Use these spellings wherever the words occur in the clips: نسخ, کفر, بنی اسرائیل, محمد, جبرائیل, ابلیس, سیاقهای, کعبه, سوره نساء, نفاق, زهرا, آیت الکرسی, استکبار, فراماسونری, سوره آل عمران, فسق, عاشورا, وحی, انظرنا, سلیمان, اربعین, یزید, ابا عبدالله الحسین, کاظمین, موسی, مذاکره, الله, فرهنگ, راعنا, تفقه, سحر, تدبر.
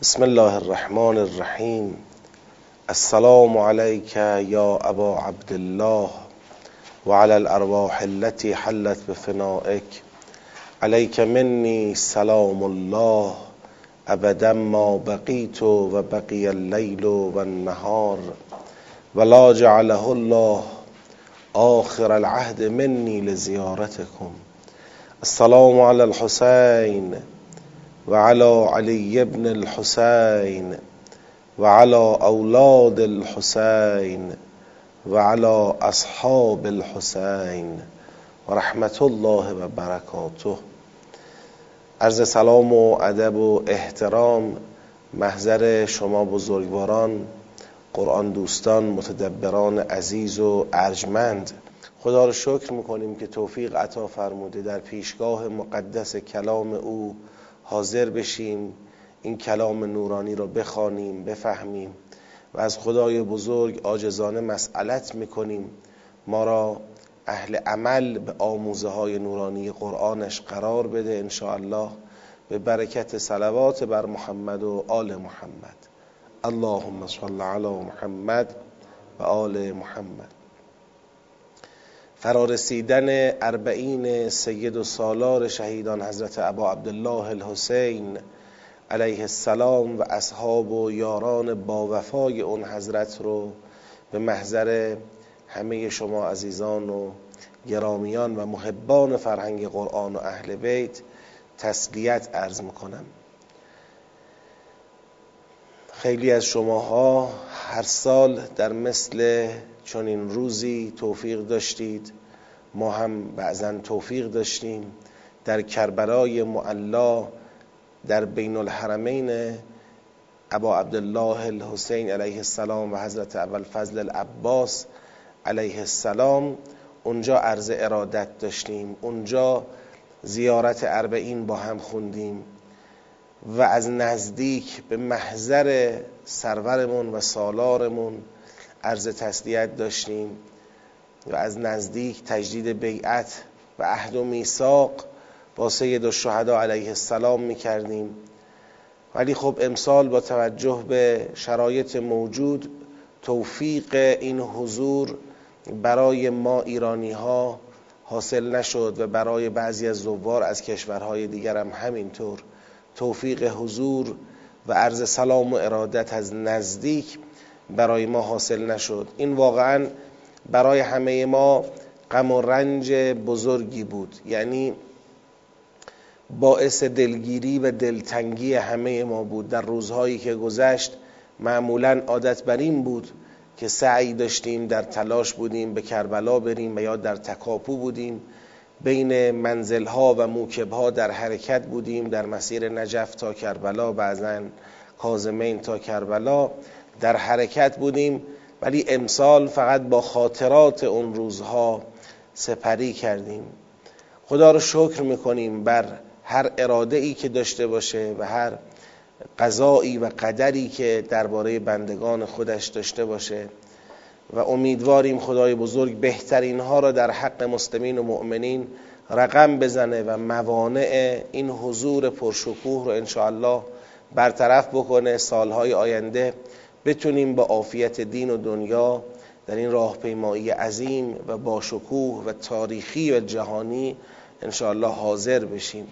بسم الله الرحمن الرحیم. السلام علیک یا ابا عبدالله وعلى الارواح التي حلت بفنائك عليك مني سلام الله ابدا ما بقيت وبقي الليل والنهار ولا جعله الله آخر العهد مني لزيارتكم. السلام على الحسين وعلى علي بن الحسين وعلى أولاد الحسين وعلى أصحاب الحسين و رحمت الله و برکاته. عرض سلام و ادب و احترام محضر شما بزرگواران، قرآن دوستان، متدبران عزیز و ارجمند. خدا را شکر میکنیم که توفیق عطا فرموده در پیشگاه مقدس کلام او حاضر بشیم، این کلام نورانی را بخوانیم، بفهمیم و از خدای بزرگ عاجزانه مسئلت میکنیم ما را اهل عمل به آموزه های نورانی قرآنش قرار بده ان شاء الله به برکت صلوات بر محمد و آل محمد. اللهم صل علی محمد و آل محمد. فرارسیدن اربعین سید و سالار شهیدان حضرت ابا عبدالله الحسین علیه السلام و اصحاب و یاران با وفای اون حضرت رو به محضر همه شما عزیزان و گرامیان و محبان فرهنگ قرآن و اهل بیت تسلیت عرض میکنم. خیلی از شماها هر سال در مثل چنین روزی توفیق داشتید، ما هم بعضن توفیق داشتیم در کربلای معلا در بین الحرمین ابا عبدالله الحسین علیه السلام و حضرت ابوالفضل العباس علیه السلام اونجا عرض ارادت داشتیم، اونجا زیارت اربعین با هم خوندیم و از نزدیک به محضر سرورمون و سالارمون عرض تسلیت داشتیم و از نزدیک تجدید بیعت و عهد و میثاق با سید الشهدا علیه السلام میکردیم. ولی خب امسال با توجه به شرایط موجود توفیق این حضور برای ما ایرانی ها حاصل نشد و برای بعضی از زوار از کشورهای دیگر هم همینطور توفیق حضور و عرض سلام و ارادت از نزدیک برای ما حاصل نشد. این واقعا برای همه ما غم و رنج بزرگی بود، یعنی باعث دلگیری و دلتنگی همه ما بود. در روزهایی که گذشت معمولا عادت بر این بود که سعی داشتیم، در تلاش بودیم به کربلا بریم و یا در تکاپو بودیم، بین منزلها و موکبها در حرکت بودیم، در مسیر نجف تا کربلا، بعضاً کاظمین تا کربلا در حرکت بودیم. ولی امسال فقط با خاطرات اون روزها سپری کردیم. خدا رو شکر میکنیم بر هر اراده ای که داشته باشه و هر قضایی و قدری که درباره بندگان خودش داشته باشه و امیدواریم خدای بزرگ بهترین ها را در حق مسلمین و مؤمنین رقم بزنه و موانع این حضور پرشکوه رو ان شاء الله برطرف بکنه، سالهای آینده بتونیم با عافیت دین و دنیا در این راهپیمایی عظیم و با شکوه و تاریخی و جهانی ان شاء الله حاضر بشیم.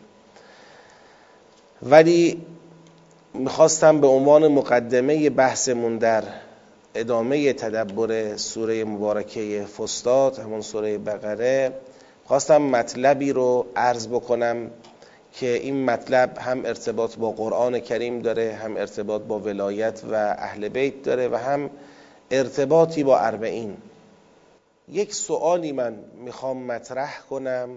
ولی میخواستم به عنوان مقدمه بحثمون در ادامه تدبر سوره مبارکه فستاد، همون سوره بقره، خواستم مطلبی رو عرض بکنم که این مطلب هم ارتباط با قرآن کریم داره، هم ارتباط با ولایت و اهل بیت داره و هم ارتباطی با اربعین. یک سوالی من میخوام مطرح کنم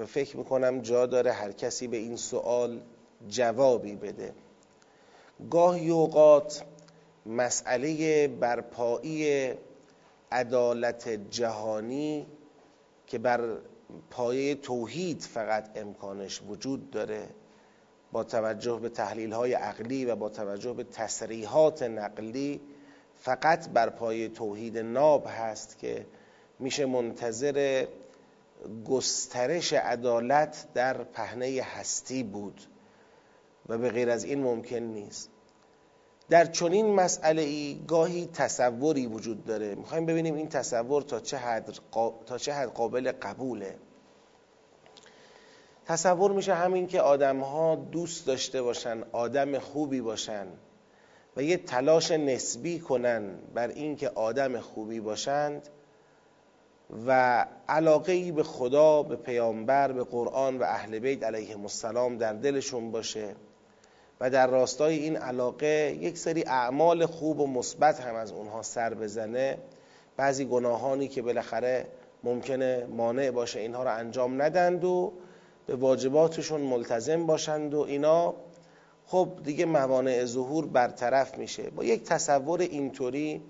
و فکر میکنم جا داره هر کسی به این سوال جوابی بده. گاهی اوقات مسئله برپایی عدالت جهانی که بر پایه توحید فقط امکانش وجود داره، با توجه به تحلیل‌های عقلی و با توجه به تصریحات نقلی فقط بر پایه توحید ناب هست که میشه منتظر گسترش عدالت در پهنه هستی بود و به غیر از این ممکن نیست. در چنین مسئله‌ای گاهی تصوری وجود داره. میخوایم ببینیم این تصور تا چه حد قابل قبوله. تصور میشه همین که آدم‌ها دوست داشته باشن، آدم خوبی باشن و یه تلاش نسبی کنن بر این که آدم خوبی باشند و علاقه‌ای به خدا، به پیامبر، به قرآن و اهل بیت علیهم السلام در دلشون باشه و در راستای این علاقه یک سری اعمال خوب و مثبت هم از اونها سر بزنه. بعضی گناهانی که بالاخره ممکنه مانع باشه اینها رو انجام ندند و به واجباتشون ملتزم باشند و اینا، خب دیگه موانع ظهور برطرف میشه. با یک تصور اینطوری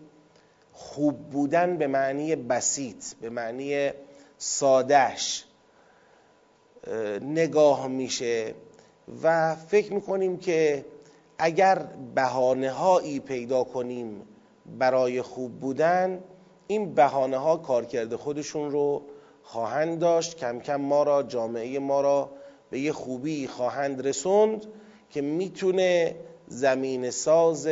خوب بودن به معنی بسیط، به معنی سادهش نگاه میشه و فکر میکنیم که اگر بهانه هایی پیدا کنیم برای خوب بودن، این بهانه ها کارکرد خودشون رو خواهند داشت، کم کم ما را، جامعه ما را به یه خوبی خواهند رسوند که میتونه زمین ساز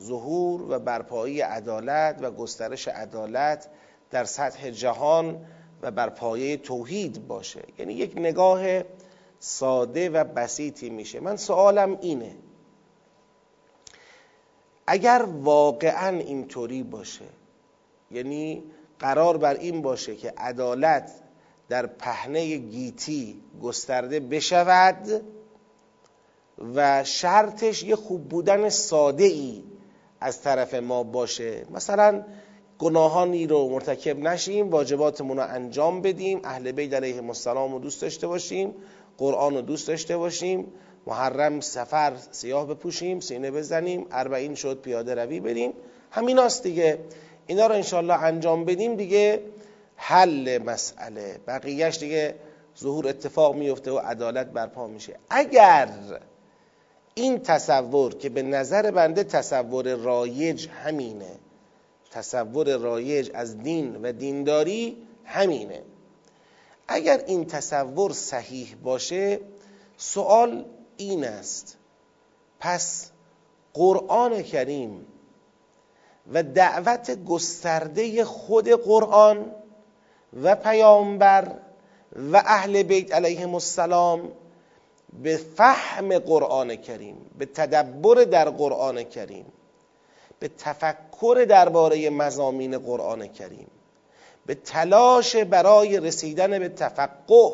ظهور و برپایی عدالت و گسترش عدالت در سطح جهان و برپایی توحید باشه. یعنی یک نگاه ساده و بسیطی میشه. من سوالم اینه، اگر واقعا اینطوری باشه، یعنی قرار بر این باشه که عدالت در پهنه گیتی گسترده بشود و شرطش یه خوب بودن ساده ای از طرف ما باشه، مثلا گناهانی رو مرتکب نشیم، واجباتمون رو انجام بدیم، اهل بیت علیهم السلام رو دوست داشته باشیم، قرآن رو دوست داشته باشیم، محرم سفر سیاه بپوشیم، سینه بزنیم، اربعین شد پیاده روی بریم، همین هاست دیگه، اینا رو انشالله انجام بدیم دیگه حل مسئله، بقیهش دیگه ظهور اتفاق میفته و عدالت برپا میشه. اگر این تصور که به نظر بنده تصور رایج همینه، تصور رایج از دین و دینداری همینه، اگر این تصور صحیح باشه، سوال این است پس قرآن کریم و دعوت گسترده خود قرآن و پیامبر و اهل بیت علیهم السلام به فهم قرآن کریم، به تدبر در قرآن کریم، به تفکر درباره مضامین قرآن کریم، به تلاش برای رسیدن به تفقه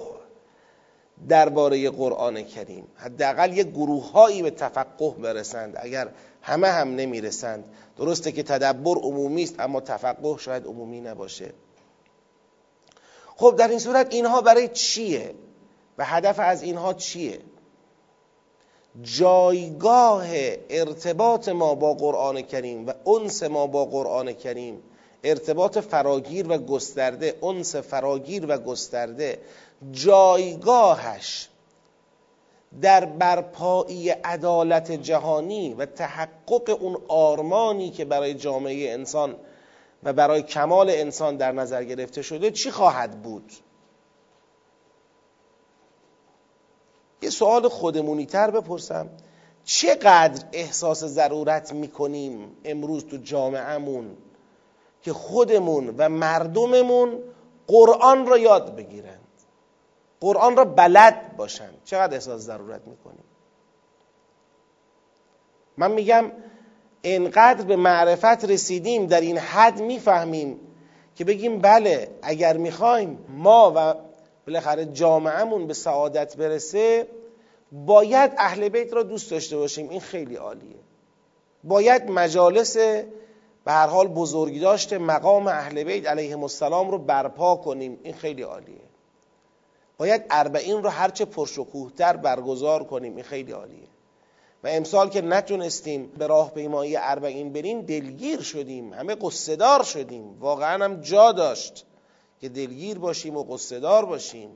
درباره قرآن کریم، حداقل یک گروه هایی به تفقه برسند، اگر همه هم نمیرسند. درسته که تدبر عمومی است اما تفقه شاید عمومی نباشه. خب در این صورت اینها برای چیه و هدف از اینها چیه؟ جایگاه ارتباط ما با قرآن کریم و انس ما با قرآن کریم، ارتباط فراگیر و گسترده، انس فراگیر و گسترده، جایگاهش در برپایی عدالت جهانی و تحقق اون آرمانی که برای جامعه انسان و برای کمال انسان در نظر گرفته شده چی خواهد بود؟ یه سوال خودمونی تر بپرسم، چقدر احساس ضرورت میکنیم امروز تو جامعهمون که خودمون و مردممون قرآن را یاد بگیرند، قرآن را بلد باشند؟ چقدر احساس ضرورت میکنیم؟ من میگم اینقدر به معرفت رسیدیم، در این حد میفهمیم که بگیم بله اگر میخوایم ما و بالاخره جامعهمون به سعادت برسه باید اهل بیت را دوست داشته باشیم، این خیلی عالیه، باید مجالس به هر حال بزرگی داشته مقام اهل بیت علیهم السلام رو برپا کنیم، این خیلی عالیه، باید اربعین رو هرچه پرشکوه‌تر برگزار کنیم، این خیلی عالیه. و امسال که نتونستیم به راهپیمایی اربعین بریم دلگیر شدیم، همه قصه دار شدیم، واقعا هم جا داشت که دلگیر باشیم و قصه دار باشیم،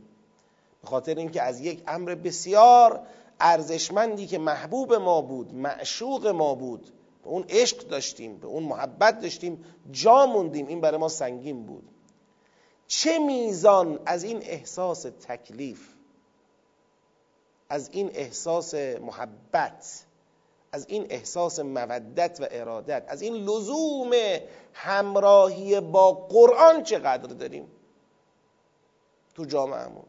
به خاطر اینکه از یک امر بسیار ارزشمندی که محبوب ما بود، معشوق ما بود، به اون عشق داشتیم، به اون محبت داشتیم، جا موندیم، این برای ما سنگین بود. چه میزان از این احساس تکلیف، از این احساس محبت، از این احساس مودت و ارادت، از این لزوم همراهی با قرآن چقدر داریم تو جامعهمون؟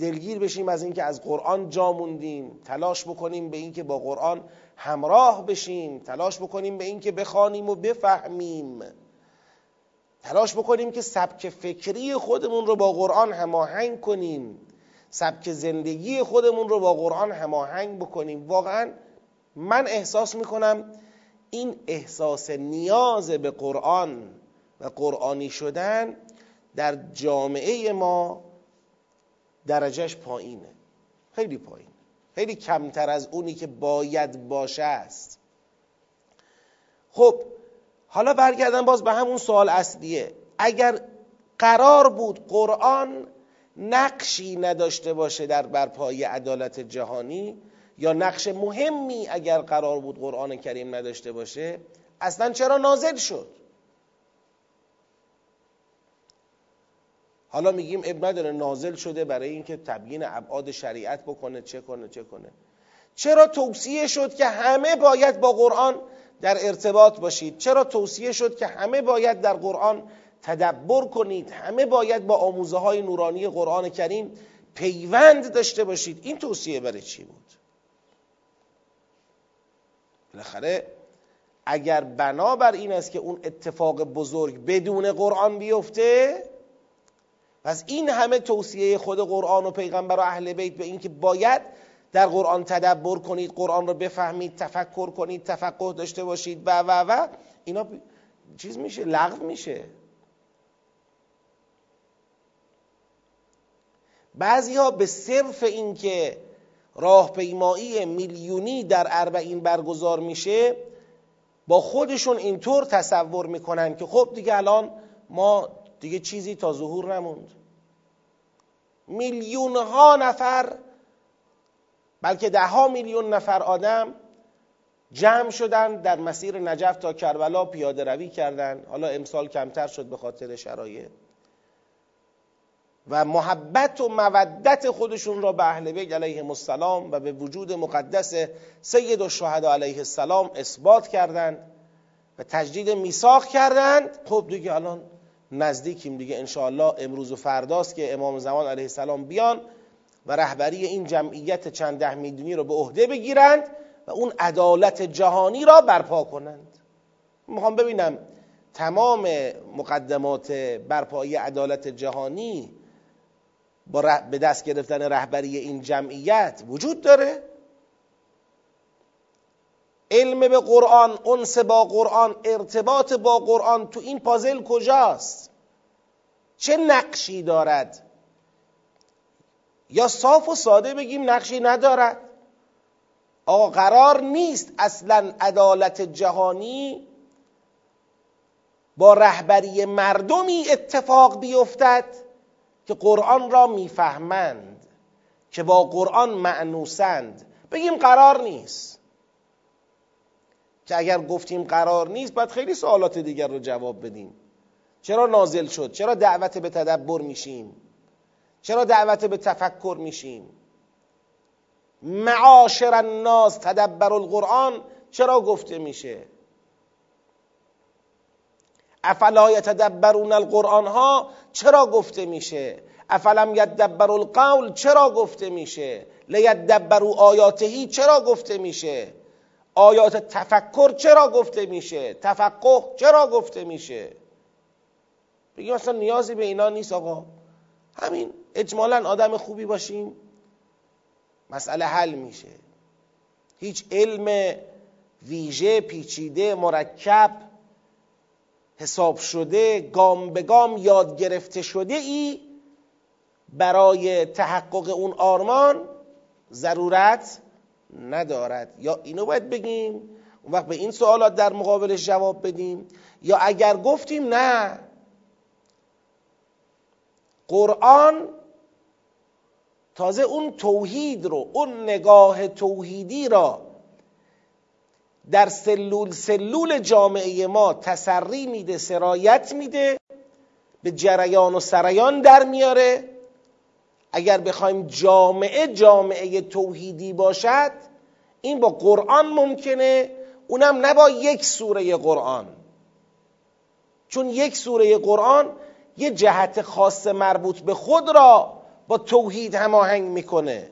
دلگیر بشیم از اینکه از قرآن جا موندیم، تلاش بکنیم به اینکه با قرآن همراه بشیم، تلاش بکنیم به اینکه بخوانیم و بفهمیم، تلاش بکنیم که سبک فکری خودمون رو با قرآن هماهنگ کنیم، سبک زندگی خودمون رو با قرآن هماهنگ بکنیم. واقعا من احساس میکنم این احساس نیاز به قرآن و قرآنی شدن در جامعه ما درجهش پایینه، خیلی پایین، خیلی کمتر از اونی که باید باشه است. خب حالا برگردم باز به همون سوال اصلیه، اگر قرار بود قرآن نقشی نداشته باشه در برپایی عدالت جهانی، یا نقش مهمی اگر قرار بود قرآن کریم نداشته باشه، اصلا چرا نازل شد؟ حالا میگیم اب نداره نازل شده برای اینکه تبیین ابعاد شریعت بکنه، چه کنه. چرا توصیه شد که همه باید با قرآن در ارتباط باشید؟ چرا توصیه شد که همه باید در قرآن تدبر کنید، همه باید با آموزه های نورانی قرآن کریم پیوند داشته باشید؟ این توصیه برای چی بود؟ بالاخره اگر بنابر این است که اون اتفاق بزرگ بدون قرآن بیفته، پس این همه توصیه خود قرآن و پیغمبر و اهل بیت به این که باید در قرآن تدبر کنید، قرآن رو بفهمید، تفکر کنید، تفقه داشته باشید و اینا چیز میشه، لغو میشه. بعضی ها به صرف این که راهپیمایی میلیونی در اربعین برگزار میشه با خودشون اینطور تصور میکنن که خب دیگه الان ما دیگه چیزی تا ظهور نموند، میلیون ها نفر، بلکه ده ها میلیون نفر آدم جمع شدن در مسیر نجف تا کربلا پیاده روی کردن، حالا امسال کمتر شد به خاطر شرایط، و محبت و مودت خودشون را به اهل بیت علیهم السلام و به وجود مقدس سید الشهدا علیه السلام اثبات کردند و تجدید میثاق کردند. خب دیگه الان نزدیکیم دیگه، انشاءالله امروز و فرداست که امام زمان علیه السلام بیان و رهبری این جمعیت چند ده میلیونی رو به عهده بگیرند و اون عدالت جهانی را برپا کنند. میخوام ببینم تمام مقدمات برپایی عدالت جهانی با به دست گرفتن رهبری این جمعیت وجود داره؟ علم به قرآن، انس با قرآن، ارتباط با قرآن تو این پازل کجاست؟ چه نقشی دارد؟ یا صاف و ساده بگیم نقشی ندارد. آقا قرار نیست اصلا عدالت جهانی با رهبری مردمی اتفاق بیفتد که قرآن را میفهمند، که با قرآن معنوسند. بگیم قرار نیست، که اگر گفتیم قرار نیست باید خیلی سوالات دیگر رو جواب بدیم. چرا نازل شد؟ چرا دعوت به تدبر میشیم؟ چرا دعوت به تفکر میشیم؟ معاشر الناس تدبر القرآن چرا گفته میشه؟ افلا یتدبرون القرآن ها چرا گفته میشه؟ افلم یتدبر القول چرا گفته میشه؟ لیتدبروا آیاتهی چرا گفته میشه؟ آیات تفکر چرا گفته میشه؟ تفقه چرا گفته میشه؟ بگیم اصلا نیازی به اینا نیست. آقا همین اجمالا آدم خوبی باشیم مسئله حل میشه. هیچ علم ویژه، پیچیده، مرکب، حساب شده، گام به گام یاد گرفته شده ای برای تحقق اون آرمان ضرورت ندارد. یا اینو باید بگیم، اون وقت به این سوالات در مقابلش جواب بدیم. یا اگر گفتیم نه، قرآن تازه اون توحید رو، اون نگاه توحیدی را در سلول جامعه ما تسری میده، سرایت میده، به جریان و سرایان در میاره. اگر بخوایم جامعه توحیدی باشد، این با قرآن ممکنه، اونم نه با یک سوره قرآن، چون یک سوره قرآن یه جهت خاص مربوط به خود را با توحید هماهنگ میکنه.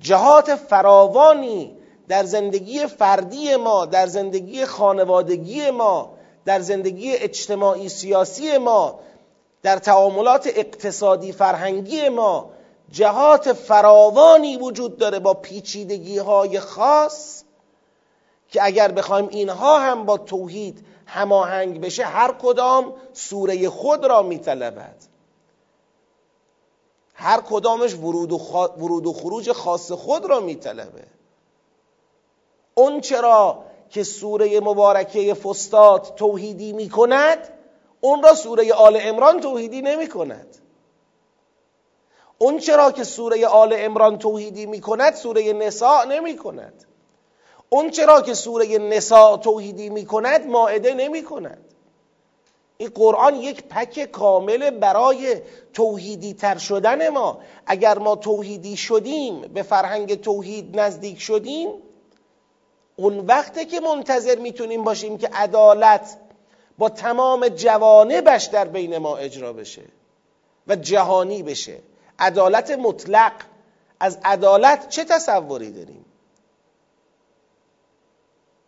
جهات فراوانی در زندگی فردی ما، در زندگی خانوادگی ما، در زندگی اجتماعی سیاسی ما، در تعاملات اقتصادی فرهنگی ما، جهات فراوانی وجود داره با پیچیدگی های خاص که اگر بخوایم اینها هم با توحید هماهنگ بشه، هر کدام سوره خود را میطلبد، هر کدامش ورود و خروج خاص خود را میطلبه. اون چرا که سوره مبارکه فستاد توحیدی میکند، اون را سوره آل عمران توحیدی نمیکند. اون چرا که سوره آل عمران توحیدی میکند، سوره نساء نمیکند. اون چرا که سوره نساء توحیدی می کند، مائده نمی کند. این قرآن یک پک کامل برای توحیدی تر شدن ما. اگر ما توحیدی شدیم، به فرهنگ توحید نزدیک شدیم، اون وقته که منتظر میتونیم باشیم که عدالت با تمام جوانبش در بین ما اجرا بشه و جهانی بشه. عدالت مطلق. از عدالت چه تصوری داریم؟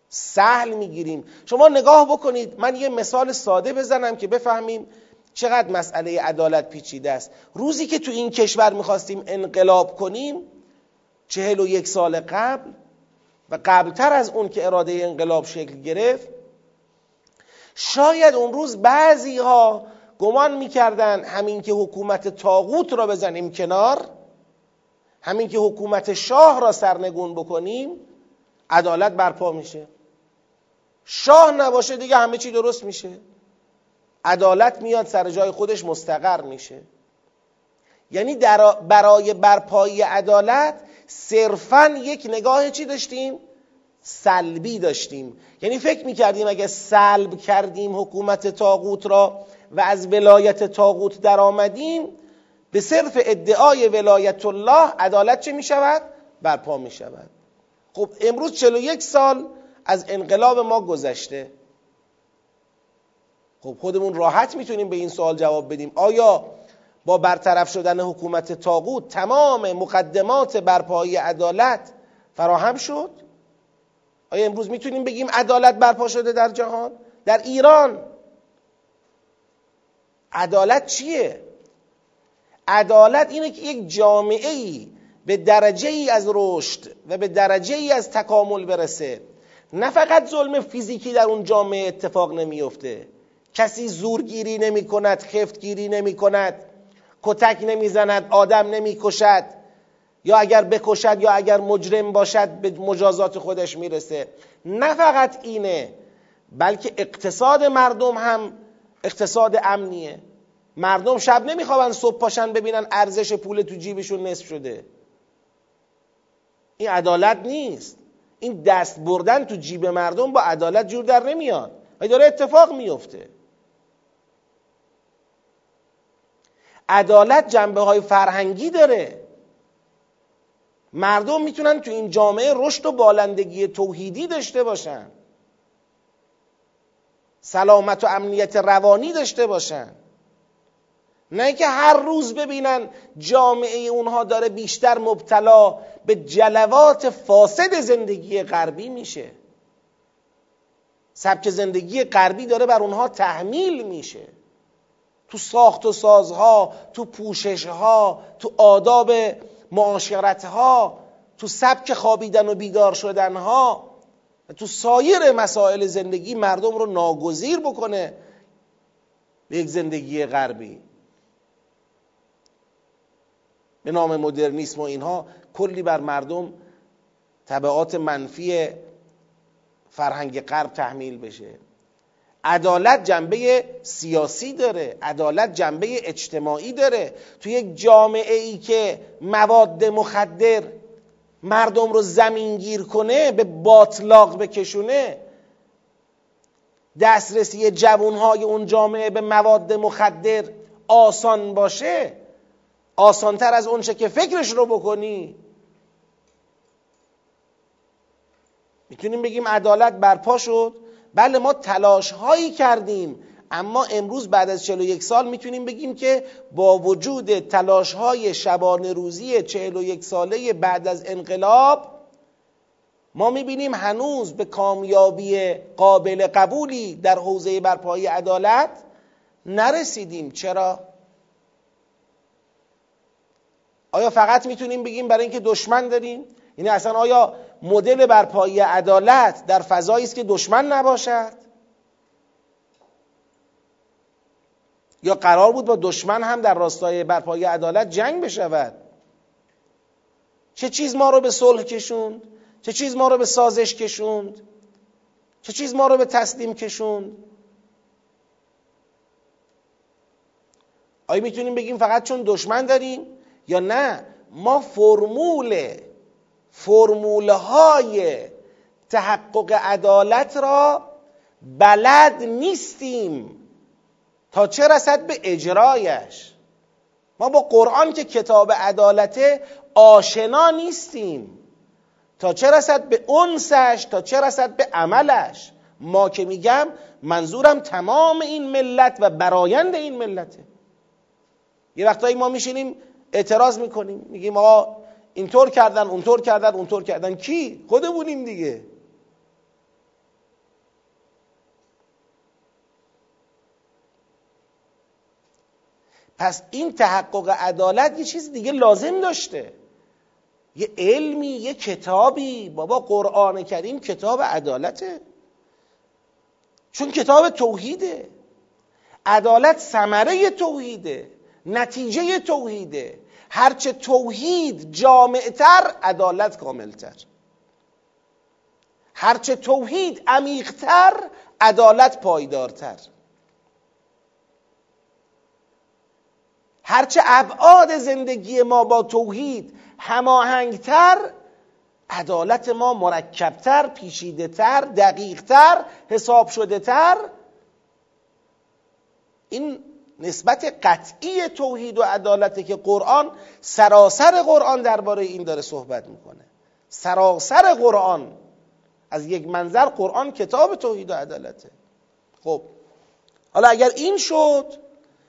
سهل میگیریم. شما نگاه بکنید، من یه مثال ساده بزنم که بفهمیم چقدر مسئله عدالت پیچیده است. روزی که تو این کشور میخواستیم انقلاب کنیم 41 سال قبل و قبلتر از اون که اراده انقلاب شکل گرفت، شاید اون روز بعضی ها گمان میکردن همین که حکومت طاغوت را بزنیم کنار، همین که حکومت شاه را سرنگون بکنیم عدالت برپا میشه، شاه نباشه دیگه همه چی درست میشه، عدالت میاد سر جای خودش مستقر میشه. یعنی برای برپایی عدالت صرفاً یک نگاه چی داشتیم؟ سلبی داشتیم. یعنی فکر میکردیم اگه سلب کردیم حکومت طاغوت را و از ولایت طاغوت در آمدیم، به صرف ادعای ولایت الله عدالت چه میشود؟ برپا میشود. خب امروز 41 سال از انقلاب ما گذشته. خب خودمون راحت میتونیم به این سوال جواب بدیم، آیا با برطرف شدن حکومت طاغوت تمام مقدمات برپایی عدالت فراهم شد؟ آیا امروز میتونیم بگیم عدالت برپا شده در جهان؟ در ایران عدالت چیه؟ عدالت اینه که یک جامعه‌ای به درجه ای از رشد و به درجه ای از تکامل برسه، نه فقط ظلم فیزیکی در اون جامعه اتفاق نمیفته، کسی زورگیری نمی کند، خفتگیری نمی کند، کتک نمی زند، آدم نمی کشد، یا اگر بکشد یا اگر مجرم باشد به مجازات خودش میرسه. نه فقط اینه، بلکه اقتصاد مردم هم اقتصاد امنیه. مردم شب نمیخوابن صبح پاشن ببینن ارزش پول تو جیبشون نصف شده. این عدالت نیست. این دست بردن تو جیب مردم با عدالت جور در نمیاد و داره اتفاق میفته. عدالت جنبه های فرهنگی داره. مردم میتونن تو این جامعه رشد و بالندگی توحیدی داشته باشن، سلامت و امنیت روانی داشته باشن، نه که هر روز ببینن جامعه اونها داره بیشتر مبتلا به جلوات فاسد زندگی غربی میشه. سبک زندگی غربی داره بر اونها تحمیل میشه، تو ساخت و سازها، تو پوششها، تو آداب معاشرتها، تو سبک خوابیدن و بیدار شدنها، تو سایر مسائل زندگی مردم رو ناگزیر بکنه به یک زندگی غربی به نام مدرنیسم و اینها. کلی بر مردم تبعات منفی فرهنگ غرب تحمیل بشه. عدالت جنبه سیاسی داره، عدالت جنبه اجتماعی داره. تو یک جامعه ای که مواد مخدر مردم رو زمینگیر کنه، به باطلاق بکشونه، دسترسی جوانهای اون جامعه به مواد مخدر آسان باشه، آسانتر از اون چه که فکرش رو بکنی، میتونیم بگیم عدالت برپا شد؟ بله، ما تلاش هایی کردیم، اما امروز بعد از 41 سال میتونیم بگیم که با وجود تلاش های شبانه روزی 41 ساله بعد از انقلاب، ما میبینیم هنوز به کامیابی قابل قبولی در حوزه برپایی عدالت نرسیدیم. چرا؟ آیا فقط میتونیم بگیم برای اینکه دشمن داریم؟ یعنی اصلا آیا مدل برپایی عدالت در فضایی است که دشمن نباشد؟ یا قرار بود با دشمن هم در راستای برپایی عدالت جنگ بشود؟ چه چیز ما رو به صلح کشوند؟ چه چیز ما رو به سازش کشوند؟ چه چیز ما رو به تسلیم کشوند؟ آیا میتونیم بگیم فقط چون دشمن داریم؟ یا نه، ما فرمولهای تحقق عدالت را بلد نیستیم تا چه رسد به اجرایش. ما با قرآن که کتاب عدالته آشنا نیستیم تا چه رسد به انسش، تا چه رسد به عملش. ما که میگم منظورم تمام این ملت و برایند این ملته. یه وقتایی ما میشینیم اعتراض میکنیم، میگیم آقا اینطور کردن، اونطور کردن، اونطور کردن. کی؟ خودمونیم دیگه. پس این تحقق عدالت یه چیز دیگه لازم داشته، یه علمی، یه کتابی. بابا قرآن کریم کتاب عدالته، چون کتاب توحیده. عدالت ثمره توحیده، نتیجه توحیده. هرچه توحید جامعتر، عدالت کاملتر. هرچه توحید عمیقتر، عدالت پایدارتر. هرچه ابعاد زندگی ما با توحید هماهنگتر، عدالت ما مرکبتر، پیچیده‌تر، دقیقتر، حساب شده‌تر. این نسبت قطعی توحید و عدالته که قرآن، سراسر قرآن درباره این داره صحبت میکنه. سراسر قرآن از یک منظر قرآن کتاب توحید و عدالته. خب حالا اگر این شد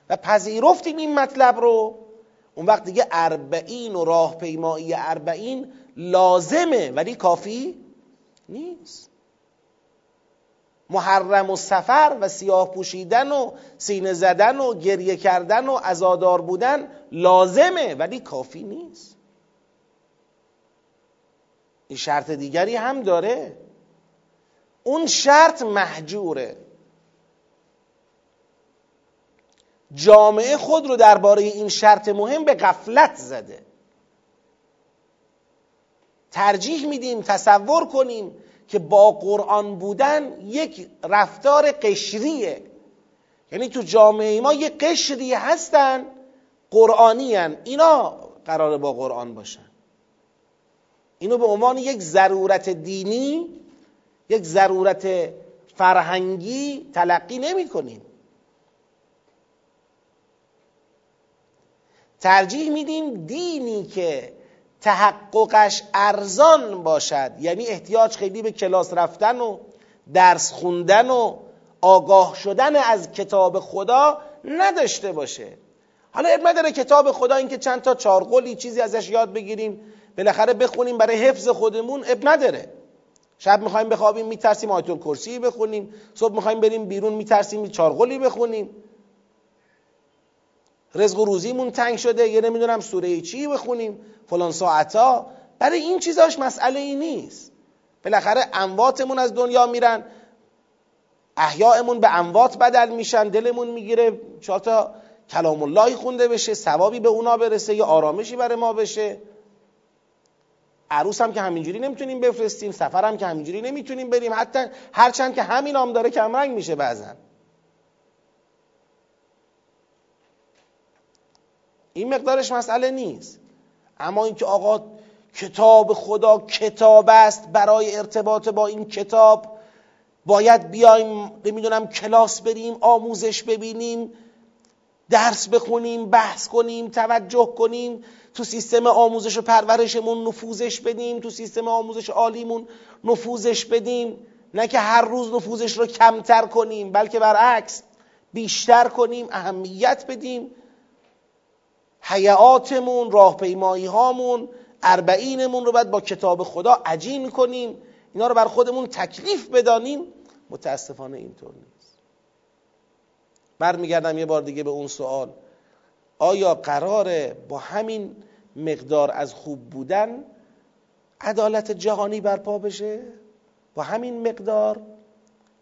و پذیرفتیم این مطلب رو، اون وقت دیگه اربعین و راهپیمایی اربعین لازمه ولی کافی نیست. محرم و سفر و سیاه پوشیدن و سینه زدن و گریه کردن و عزادار بودن لازمه ولی کافی نیست. این شرط دیگری هم داره، اون شرط مهجوره. جامعه خود رو درباره این شرط مهم به غفلت زده. ترجیح میدیم تصور کنیم که با قرآن بودن یک رفتار قشریه، یعنی تو جامعه ما یک قشری هستن قرآنی هن. اینا قراره با قرآن باشن. اینو به عنوان یک ضرورت دینی، یک ضرورت فرهنگی تلقی نمی کنیم. ترجیح میدیم دینی که تحققش ارزان باشد، یعنی احتیاج خیلی به کلاس رفتن و درس خوندن و آگاه شدن از کتاب خدا نداشته باشه. حالا اب نداره کتاب خدا اینکه چند تا چارقلی چیزی ازش یاد بگیریم، بالاخره بخونیم برای حفظ خودمون، اب نداره. شب میخوایم بخوابیم میترسیم آیت الکرسی بخونیم، صبح میخوایم بریم بیرون میترسیم چارقلی بخونیم، رزق و روزیمون تنگ شده یه نمیدونم سوره چی بخونیم فلان ساعتا. برای این چیزاش مسئله ای نیست. بالاخره امواتمون از دنیا میرن، احیاءمون به اموات بدل میشن، دلمون میگیره چهار تا کلام اللهی خونده بشه، ثوابی به اونا برسه یا آرامشی برای ما بشه. عروس هم که همینجوری نمیتونیم بفرستیم، سفر هم که همینجوری نمیتونیم بریم، حتی هرچند که همین هم داره کمرنگ میشه بعضن. این مقدارش مسئله نیست. اما اینکه آقا کتاب خدا کتاب است، برای ارتباط با این کتاب باید بیایم نمیدونم کلاس بریم، آموزش ببینیم، درس بخونیم، بحث کنیم، توجه کنیم، تو سیستم آموزش و پرورشمون نفوذش بدیم، تو سیستم آموزش عالیمون نفوذش بدیم، نه که هر روز نفوذش رو کمتر کنیم، بلکه برعکس بیشتر کنیم، اهمیت بدیم. حیاتمون، راهپیمایی هامون، اربعینمون رو باید با کتاب خدا عجین کنیم، اینا رو بر خودمون تکلیف بدانیم. متاسفانه اینطور نیست. برمیگردم یه بار دیگه به اون سوال، آیا قراره با همین مقدار از خوب بودن عدالت جهانی برپا بشه؟ با همین مقدار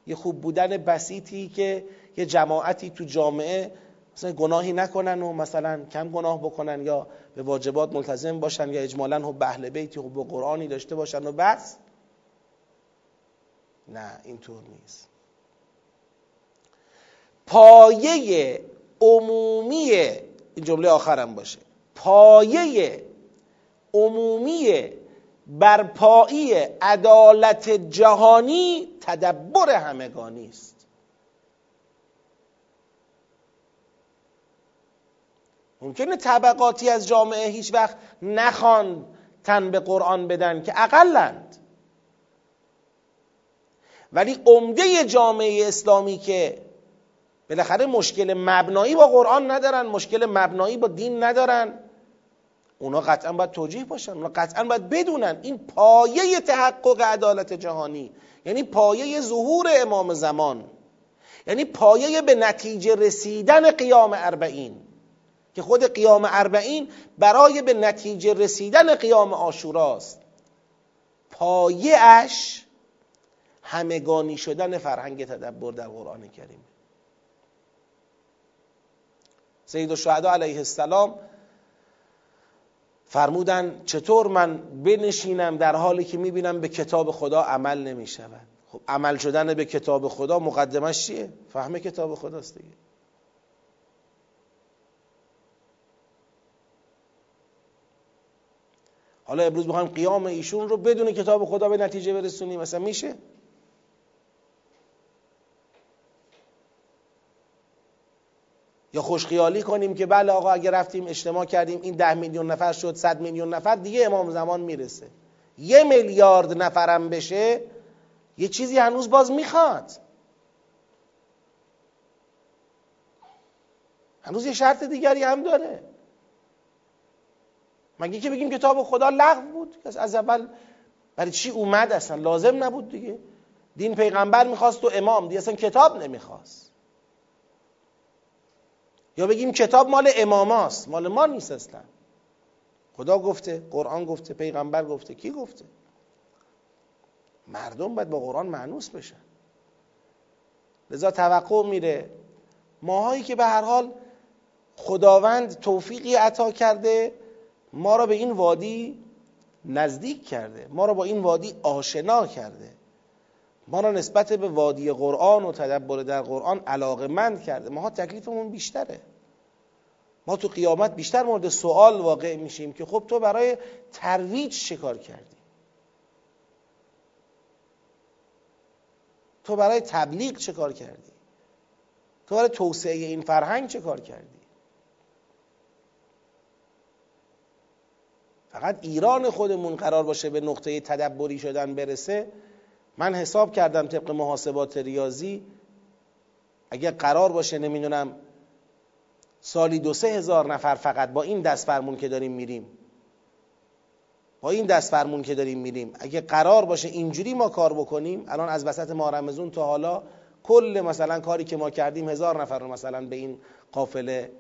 یه خوب بودن بسیطی که یه جماعتی تو جامعه مثلا گناهی نکنن و مثلا کم گناه بکنن یا به واجبات ملتزم باشن یا اجمالاً حب اهل بیتی، حب قرآنی داشته باشن و بس؟ نه، اینطور نیست. پایه عمومی، این جمله آخرم باشه، پایه عمومی برپایی عدالت جهانی تدبر همگانی است. ممکنه طبقاتی از جامعه هیچ وقت نخوان تن به قرآن بدن که اقلند، ولی عمده جامعه اسلامی که بالاخره مشکل مبنایی با قرآن ندارن، مشکل مبنایی با دین ندارن، اونا قطعا باید توجیه باشن، اونا قطعا باید بدونن این پایه تحقق عدالت جهانی، یعنی پایه ظهور امام زمان، یعنی پایه به نتیجه رسیدن قیام اربعین، که خود قیام اربعین برای به نتیجه رسیدن قیام عاشوراست. پایه اش همگانی شدن فرهنگ تدبر در قرآن کریم. سیدالشهدا علیه السلام فرمودن چطور من بنشینم در حالی که میبینم به کتاب خدا عمل نمیشود؟ خب عمل شدن به کتاب خدا مقدمش چیه؟ فهم کتاب خداست دیگه. حالا امروز بخوایم قیام ایشون رو بدون کتاب خدا به نتیجه برسونیم، مثلا میشه؟ یا خوشخیالی کنیم که بله آقا اگه رفتیم اجتماع کردیم این 10 میلیون نفر شد 100 میلیون نفر، دیگه امام زمان میرسه. 1 میلیارد نفرم بشه یه چیزی هنوز باز میخواد، هنوز یه شرط دیگری هم داره. مگه که بگیم کتاب خدا لغو بود؟ از اول برای چی اومد؟ اصلا لازم نبود دیگه. دین پیغمبر میخواست و امام دیگه، اصلا کتاب نمیخواست. یا بگیم کتاب مال اماماست، مال ما نیست اصلا. خدا گفته، قرآن گفته، پیغمبر گفته، کی گفته؟ مردم باید با قرآن مانوس بشن. لذا توقع میره ماهایی که به هر حال خداوند توفیقی عطا کرده، ما را به این وادی نزدیک کرده، ما را با این وادی آشنا کرده، ما را نسبت به وادی قرآن و تدبر در قرآن علاقه‌مند کرده. ما ها تکلیفمون بیشتره، ما تو قیامت بیشتر مورد سوال واقع میشیم که خب تو برای ترویج چه کار کردی؟ تو برای تبلیغ چه کار کردی؟ تو برای توسعه این فرهنگ چه کار کردی؟ فقط ایران خودمون قرار باشه به نقطه تدبری شدن برسه. من حساب کردم طبق محاسبات ریاضی اگه قرار باشه نمیدونم سالی 2-3 هزار نفر فقط با این دست فرمون که داریم میریم، اگه قرار باشه اینجوری ما کار بکنیم، الان از وسط ماه رمضان تا حالا کل مثلا کاری که ما کردیم 1000 نفر رو مثلا به این قافله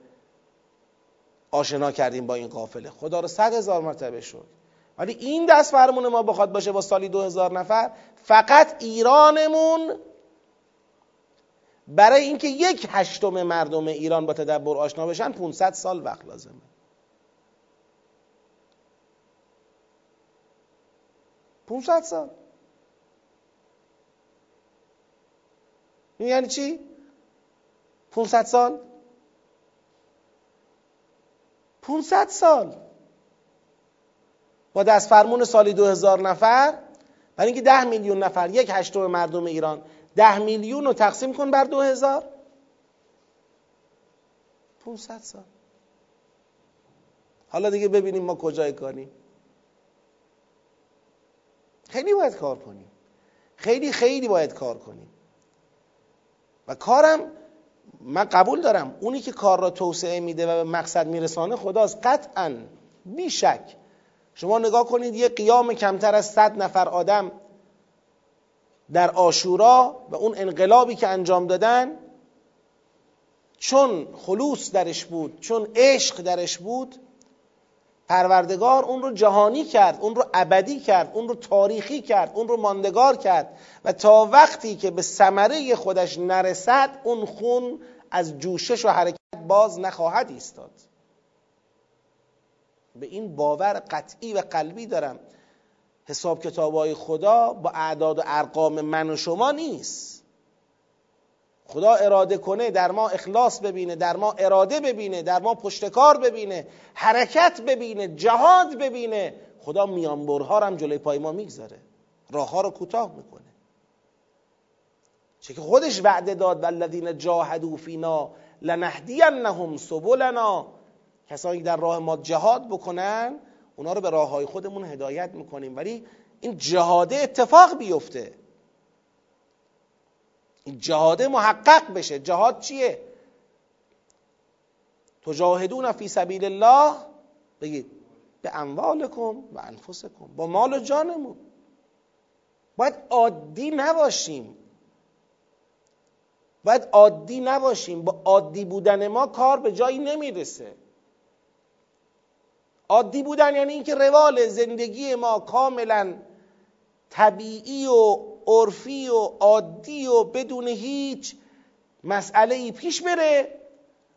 آشنا کردیم، با این قافله خدا رو 100 هزار مرتبه شد. ولی این دست فرمون ما بخواد باشه با سالی 2000 نفر، فقط ایرانمون برای اینکه 1/8 مردم ایران با تدبر آشنا بشن 500 سال وقت لازمه. یعنی چی 500 سال؟ 500 سال با دست فرمون سالی 2000 نفر، برای اینکه 10 میلیون نفر 1/8 مردم ایران، 10 میلیون رو تقسیم کن بر 2000، 500 سال. حالا دیگه ببینیم ما کجای کاریم. خیلی باید کار کنیم، خیلی باید کار کنیم. و کارم من قبول دارم اونی که کار را توسعه میده و به مقصد میرسانه خداست، قطعاً بیشک. شما نگاه کنید یه قیام کمتر از 100 نفر آدم در عاشورا و اون انقلابی که انجام دادن، چون خلوص درش بود، چون عشق درش بود، پروردگار اون رو جهانی کرد، اون رو ابدی کرد، اون رو تاریخی کرد، اون رو ماندگار کرد. و تا وقتی که به ثمره خودش نرسد، اون خون از جوشش و حرکت باز نخواهد ایستاد. به این باور قطعی و قلبی دارم. حساب کتاب‌های خدا با اعداد و ارقام من و شما نیست. خدا اراده کنه، در ما اخلاص ببینه، در ما اراده ببینه، در ما پشتکار ببینه، حرکت ببینه، جهاد ببینه، خدا میانبرها رو هم جلوی پای ما میگذاره، راهها رو کوتاه میکنه. چه که خودش وعده داد والذین جاهدوا فینا لنهدینهم سبلنا، کسانی که در راه ما جهاد بکنن اونا رو به راههای خودمون هدایت میکنیم. ولی این جهاده اتفاق بیفته، این جهاده محقق بشه. جهاد چیه؟ تجاهدون فی سبیل الله، بگید به اموالکم و انفسکم، با مال و جانمون. باید عادی نباشیم، با عادی بودن ما کار به جایی نمیرسه. عادی بودن یعنی اینکه روال زندگی ما کاملا طبیعی و عرفی و عادی و بدون هیچ مسئله ای پیش بره.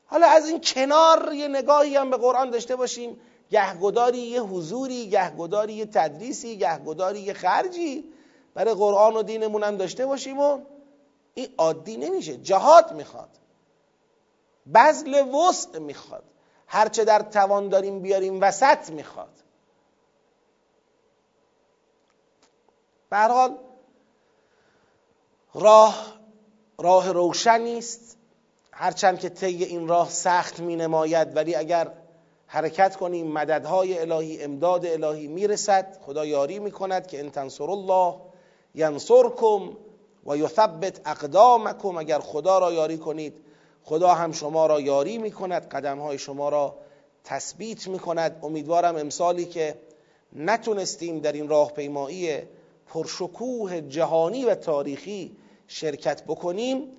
حالا از این کنار یه نگاهی هم به قرآن داشته باشیم، گهگداری یه حضوری، گهگداری یه تدریسی، گهگداری یه خرجی برای قرآن و دینمون هم داشته باشیم و این عادی نمیشه. جهاد میخواد، بذل وسع میخواد، هرچه در توان داریم بیاریم وسط میخواد. به هر حال راه روشنی است، هرچند که طی این راه سخت می نماید، ولی اگر حرکت کنیم مددهای الهی، امداد الهی میرسد. خدا یاری میکند که ان تنصروا الله ینصرکم و یثبت اقدامکم، اگر خدا را یاری کنید خدا هم شما را یاری میکند، قدم های شما را تثبیت میکند. امیدوارم امسالی که نتونستیم در این راهپیمایی پرشکوه جهانی و تاریخی شرکت بکنیم،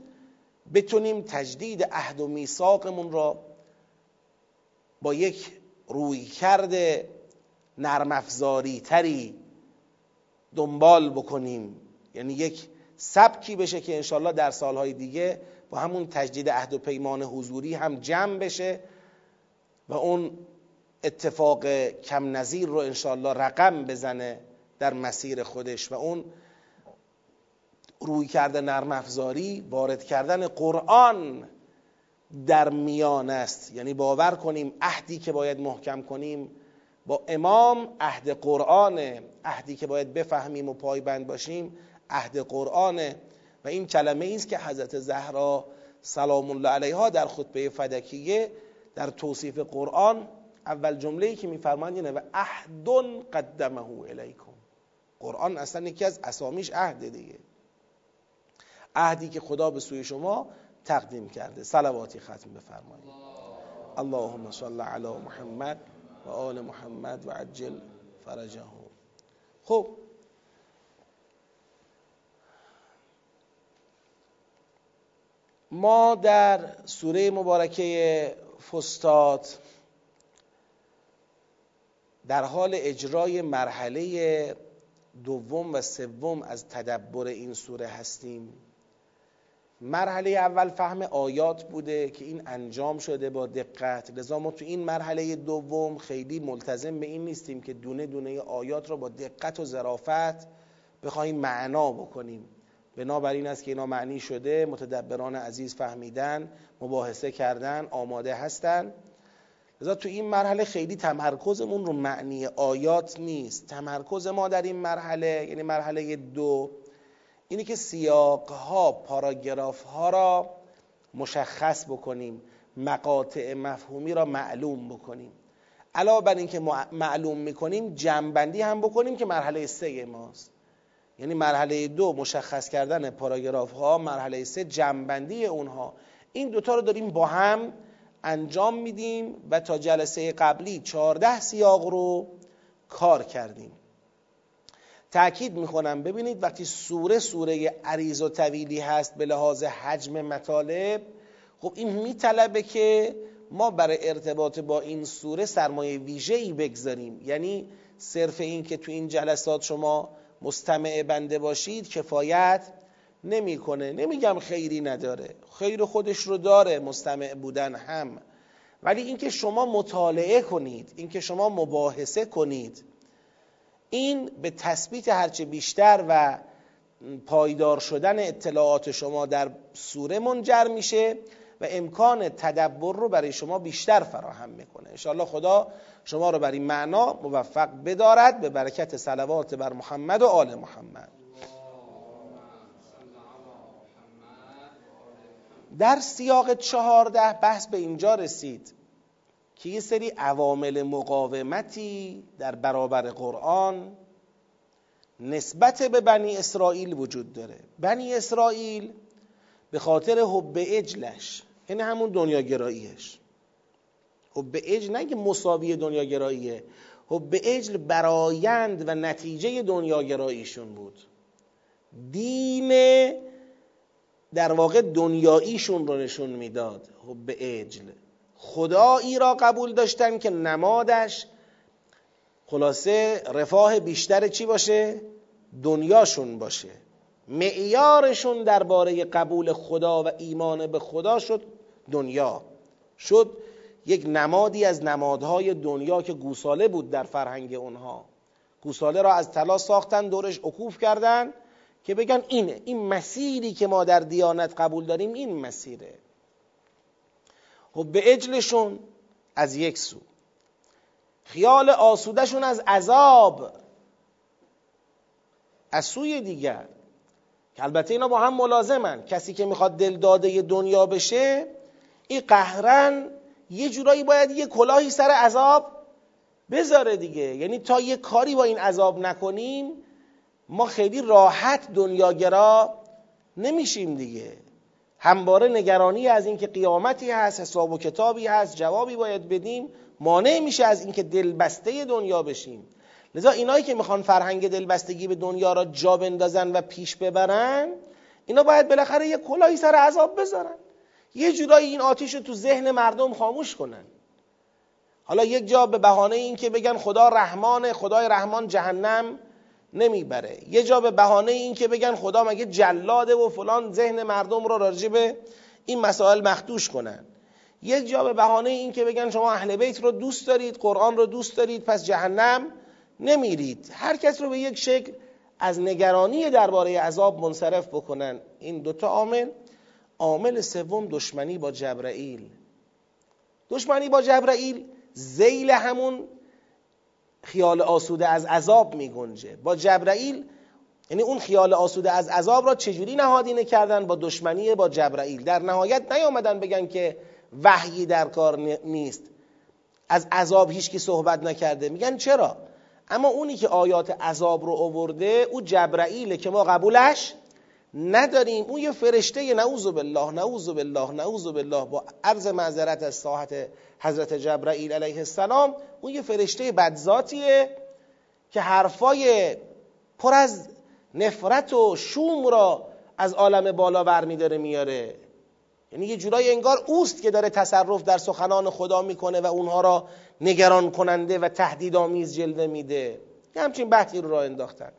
بتونیم تجدید عهد و میثاقمون را با یک رویکرد نرم افزاری تری دنبال بکنیم. یعنی یک سبکی بشه که انشالله در سالهای دیگه با همون تجدید عهد و پیمان حضوری هم جمع بشه و اون اتفاق کم نظیر رو انشالله رقم بزنه در مسیر خودش. و اون روی کرده نرم افزاری، وارد کردن قرآن در میان است. یعنی باور کنیم عهدی که باید محکم کنیم با امام عهد قرآنه، عهدی که باید بفهمیم و پایبند باشیم عهد قرآنه. و این کلمه ای است که حضرت زهرا سلام الله علیها در خطبه فدکیه در توصیف قرآن اول جمله‌ای که می‌فرمایند اینه و عهد قدمه الیکم. قرآن اصلا یکی از اسامیش عهد دیگه، عهدی که خدا به سوی شما تقدیم کرده. صلواتی ختم بفرمایید. اللهم صل علی محمد و آل محمد و عجل فرجه. خب ما در سوره مبارکه فستاد در حال اجرای مرحله دوم و سوم از تدبر این سوره هستیم. مرحله اول فهم آیات بوده که این انجام شده با دقت، لذا ما تو این مرحله دوم خیلی ملتزم به این نیستیم که دونه دونه آیات را با دقت و ظرافت بخوایم معنا بکنیم. بنابراین است که اینا معنی شده، متدبران عزیز فهمیدن، مباحثه کردن، آماده هستن. لذا تو این مرحله خیلی تمرکزمون رو معنی آیات نیست. تمرکز ما در این مرحله، یعنی مرحله دو، اینه که سیاقها، پاراگراف ها را مشخص بکنیم، مقاطع مفهومی را معلوم بکنیم. علاوه بر اینکه معلوم میکنیم جمع‌بندی هم بکنیم که مرحله 3 ماست. یعنی مرحله 2 مشخص کردن پاراگراف ها، مرحله 3 جمع‌بندی اونها. این دوتا رو داریم با هم انجام میدیم و تا جلسه قبلی 14 سیاق رو کار کردیم. تأکید میکنم ببینید وقتی سوره عریض و طویلی هست به لحاظ حجم مطالب، خب این میطلبه که ما برای ارتباط با این سوره سرمایه ویژه‌ای بگذاریم. یعنی صرف این که تو این جلسات شما مستمع بنده باشید کفایت نمیکنه. نمیگم خیری نداره، خیر خودش رو داره مستمع بودن هم، ولی اینکه شما مطالعه کنید، اینکه شما مباحثه کنید، این به تثبیت هرچه بیشتر و پایدار شدن اطلاعات شما در سوره منجر میشه و امکان تدبر رو برای شما بیشتر فراهم میکنه. انشاءالله خدا شما رو بر این معنا موفق بدارد به برکت صلوات بر محمد و آل محمد. در سیاق 14 بحث به اینجا رسید که یه سری عوامل مقاومتی در برابر قرآن نسبت به بنی اسرائیل وجود داره. بنی اسرائیل به خاطر حب اجلش، یعنی همون دنیاگراییش، حب اجل نه که مساوی دنیاگراییه، حب اجل برایند و نتیجه دنیاگراییشون بود. دین در واقع دنیاییشون رو نشون میداد. حب اجل خدایی را قبول داشتن که نمادش خلاصه رفاه بیشتر چی باشه؟ دنیاشون باشه. معیارشون درباره قبول خدا و ایمان به خدا شد دنیا، شد یک نمادی از نمادهای دنیا که گوساله بود در فرهنگ اونها. گوساله را از طلا ساختن، دورش اکوف کردن که بگن اینه، این مسیری که ما در دیانت قبول داریم این مسیره. به اجلشون از یک سو، خیال آسودشون از عذاب از سوی دیگر، که البته اینا با هم ملازمن. کسی که میخواد دلداده دنیا بشه این قهرن یه جورایی باید یه کلاهی سر عذاب بذاره دیگه. یعنی تا یه کاری با این عذاب نکنیم ما خیلی راحت دنیاگرا نمیشیم دیگه. همواره نگرانی از اینکه قیامتی هست، حساب و کتابی هست، جوابی باید بدیم، مانع میشه از اینکه دلبسته دنیا بشیم. لذا اینایی که میخوان فرهنگ دلبستگی به دنیا را جا بندازن و پیش ببرن، اینا باید بالاخره یه کلاهی سر عذاب بذارن، یه جورایی این آتیش رو تو ذهن مردم خاموش کنن. حالا یک جا به بهانه این که بگن خدا رحمانه، خدای رحمان جهنم نمیبره. یه جا به بهانه این که بگن خدا مگه جلاده و فلان، ذهن مردم رو راجع به این مسائل مخدوش کنن. یک جا به بهانه این که بگن شما اهل بیت رو دوست دارید، قرآن رو دوست دارید، پس جهنم نمیرید. هر کس رو به یک شکل از نگرانی درباره عذاب منصرف بکنن. این دوتا عامل. عامل سوم دشمنی با جبرائیل. دشمنی با جبرائیل ذیل همون خیال آسوده از عذاب می گنجه. با جبرائیل یعنی اون خیال آسوده از عذاب را چجوری نهادینه کردن؟ با دشمنی با جبرائیل. در نهایت نیامدن بگن که وحی در کار نیست، از عذاب هیچکی صحبت نکرده. میگن چرا؟ اما اونی که آیات عذاب رو آورده او جبرائیله که ما قبولش نداریم. اون یه فرشته، نعوذ بالله، با عرض معذرت از ساحت حضرت جبرائیل علیه السلام، اون یه فرشته بدذاتیه که حرفای پر از نفرت و شوم را از عالم بالا برمی داره میاره. یعنی یه جورای انگار اوست که داره تصرف در سخنان خدا میکنه و اونها را نگران کننده و تهدیدآمیز جلوه میده. یه همچین بحثی رو راه انداختن.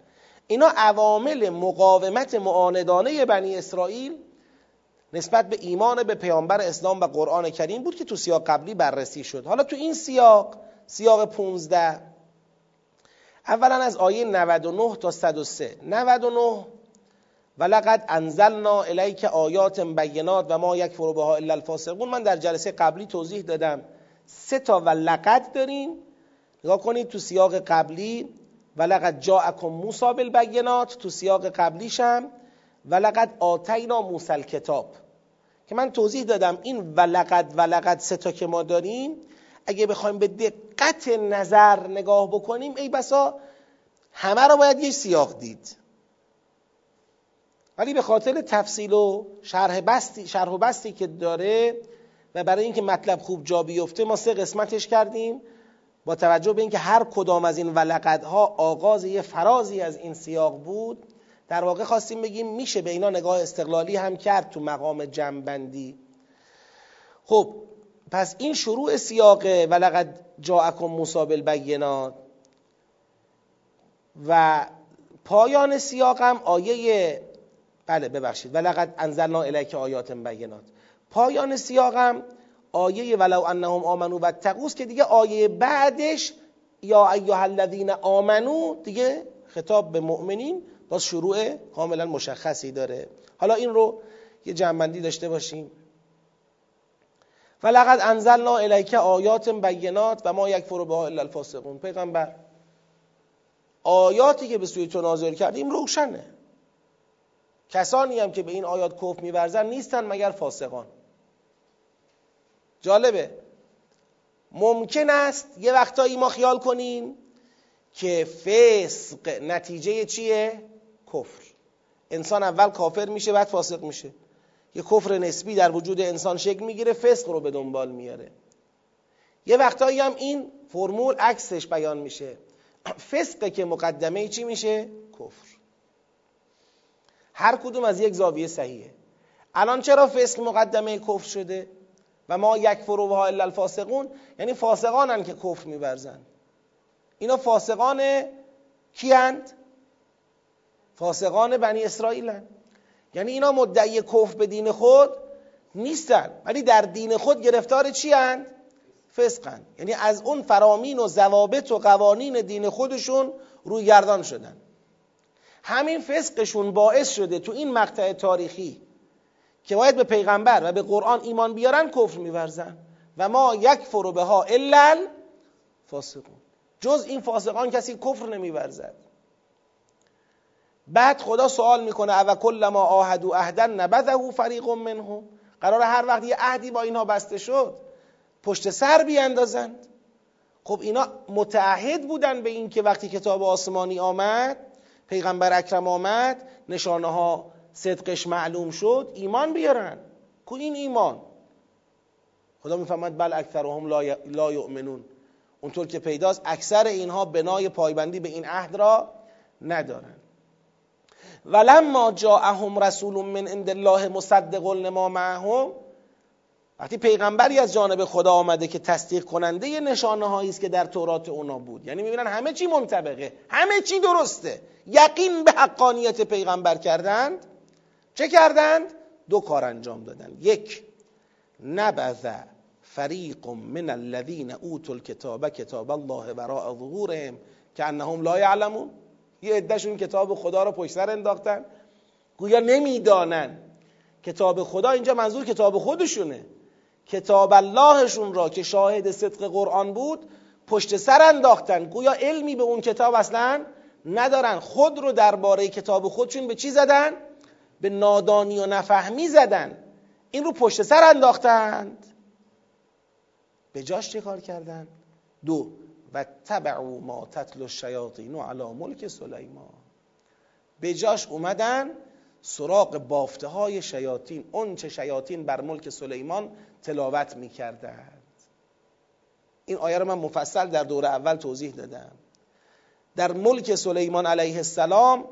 اینا عوامل مقاومت معاندانه بنی اسرائیل نسبت به ایمان به پیامبر اسلام و قرآن کریم بود که تو سیاق قبلی بررسی شد. حالا تو این سیاق 15، اولا از آیه 99 تا 103. 99 ولقد انزلنا الیک آیات بینات و ما یکفر بها الا الفاسقون. من در جلسه قبلی توضیح دادم 3 تا ولقد داریم. نگاه کنید تو سیاق قبلی ولقد جاءکم موسی بالبینات، تو سیاق قبلیش هم ولقد آتینا موسی الکتاب. که من توضیح دادم این ولقد ولقد سه تا که ما داریم اگه بخوایم به دقت نظر نگاه بکنیم ای بسا همه رو باید یه سیاق دید، ولی به خاطر تفصیل و شرح و بستی که داره و برای اینکه مطلب خوب جا بیفته ما سه قسمتش کردیم با توجه به اینکه هر کدام از این ولقدها آغاز یه فرازی از این سیاق بود، در واقع خواستیم بگیم میشه به اینا نگاه استقلالی هم کرد تو مقام جمع‌بندی. خب پس این شروع سیاقه ولقد جاءکم موسی بالبینات و پایان سیاق هم آیه ولقد انزلنا الیک آیات بینات، پایان سیاق هم آیه ولو انهم آمنوا واتقوا که دیگه آیه بعدش یا ایها الذین آمنوا دیگه خطاب به مؤمنین با شروع کاملا مشخصی داره. حالا این رو یه جمع‌بندی داشته باشیم. ولقد انزلنا الیک آیات بینات و ما یکفر بها الا الفاسقون، پیغمبر آیاتی که به سوی تو نازل کردیم روشنه، کسانی هم که به این آیات کفر می‌ورزن نیستن مگر فاسقان. جالبه، ممکن است یه وقتایی ما خیال کنیم که فسق نتیجه چیه؟ کفر. انسان اول کافر میشه بعد فاسق میشه، یه کفر نسبی در وجود انسان شکل میگیره فسق رو به دنبال میاره. یه وقتایی هم این فرمول عکسش بیان میشه، فسق که مقدمه چی میشه؟ کفر. هر کدوم از یک زاویه صحیحه. الان چرا فسق مقدمه کفر شده؟ و ما یکفر بها الا الفاسقون، یعنی فاسقانن که کفر می‌ورزن. اینا فاسقان کیند؟ فاسقان بنی اسرائیلن. یعنی اینا مدعی کفر به دین خود نیستن ولی در دین خود گرفتار چیند؟ فسقن. یعنی از اون فرامین و ضوابط و قوانین دین خودشون روی گردان شدن. همین فسقشون باعث شده تو این مقطع تاریخی که باید به پیغمبر و به قرآن ایمان بیارن کفر می‌ورزن و ما یکفر بها الا الفاسقون، جز این فاسقان کسی کفر نمی‌ورزد. بعد خدا سوال میکنه او کلما عاهدوا عهدا نبذه فریق منهم، قراره هر وقت یه عهدی با اینها بسته شد پشت سر بیاندازند. خب اینا متعهد بودن به این که وقتی کتاب آسمانی آمد، پیغمبر اکرم آمد، نشانه ها صدقش معلوم شد، ایمان بیارن. کو این ایمان؟ خدا میفهمد بل اکثرهم لا یؤمنون، اونطور که پیداست اکثر اینها بنای پایبندی به این عهد را ندارن. ولما جاءهم رسول من عند الله مصدق لما معهم، وقتی پیغمبری از جانب خدا آمده که تصدیق کننده نشانه هایی است که در تورات اونا بود، یعنی میبینن همه چی منطبقه، همه چی درسته، یقین به حقانیت پیغمبر کردند، چه کردند؟ دو کار انجام دادند. یک، نبذ فریق من الذین اوتوا الکتاب کتاب الله وراء ظهورهم کأنهم لا یعلمون، یه عدهشون کتاب خدا رو پشت سر انداختن گویا نمیدانن. کتاب خدا اینجا منظور کتاب خودشونه، کتاب اللهشون را که شاهد صدق قرآن بود پشت سر انداختن، گویا علمی به اون کتاب اصلا ندارن. خود رو درباره کتاب خودشون به چی زدن؟ به نادانی و نفهمی زدن، این رو پشت سر انداختند. به جاش چه کار کردن؟ دو، و تبعوا ما تتلو الشیاطین علی ملک سلیمان، به جاش اومدن سراغ بافته های شیاطین، اون چه شیاطین بر ملک سلیمان تلاوت می کردند. این آیه رو من مفصل در دوره اول توضیح دادم. در ملک سلیمان علیه السلام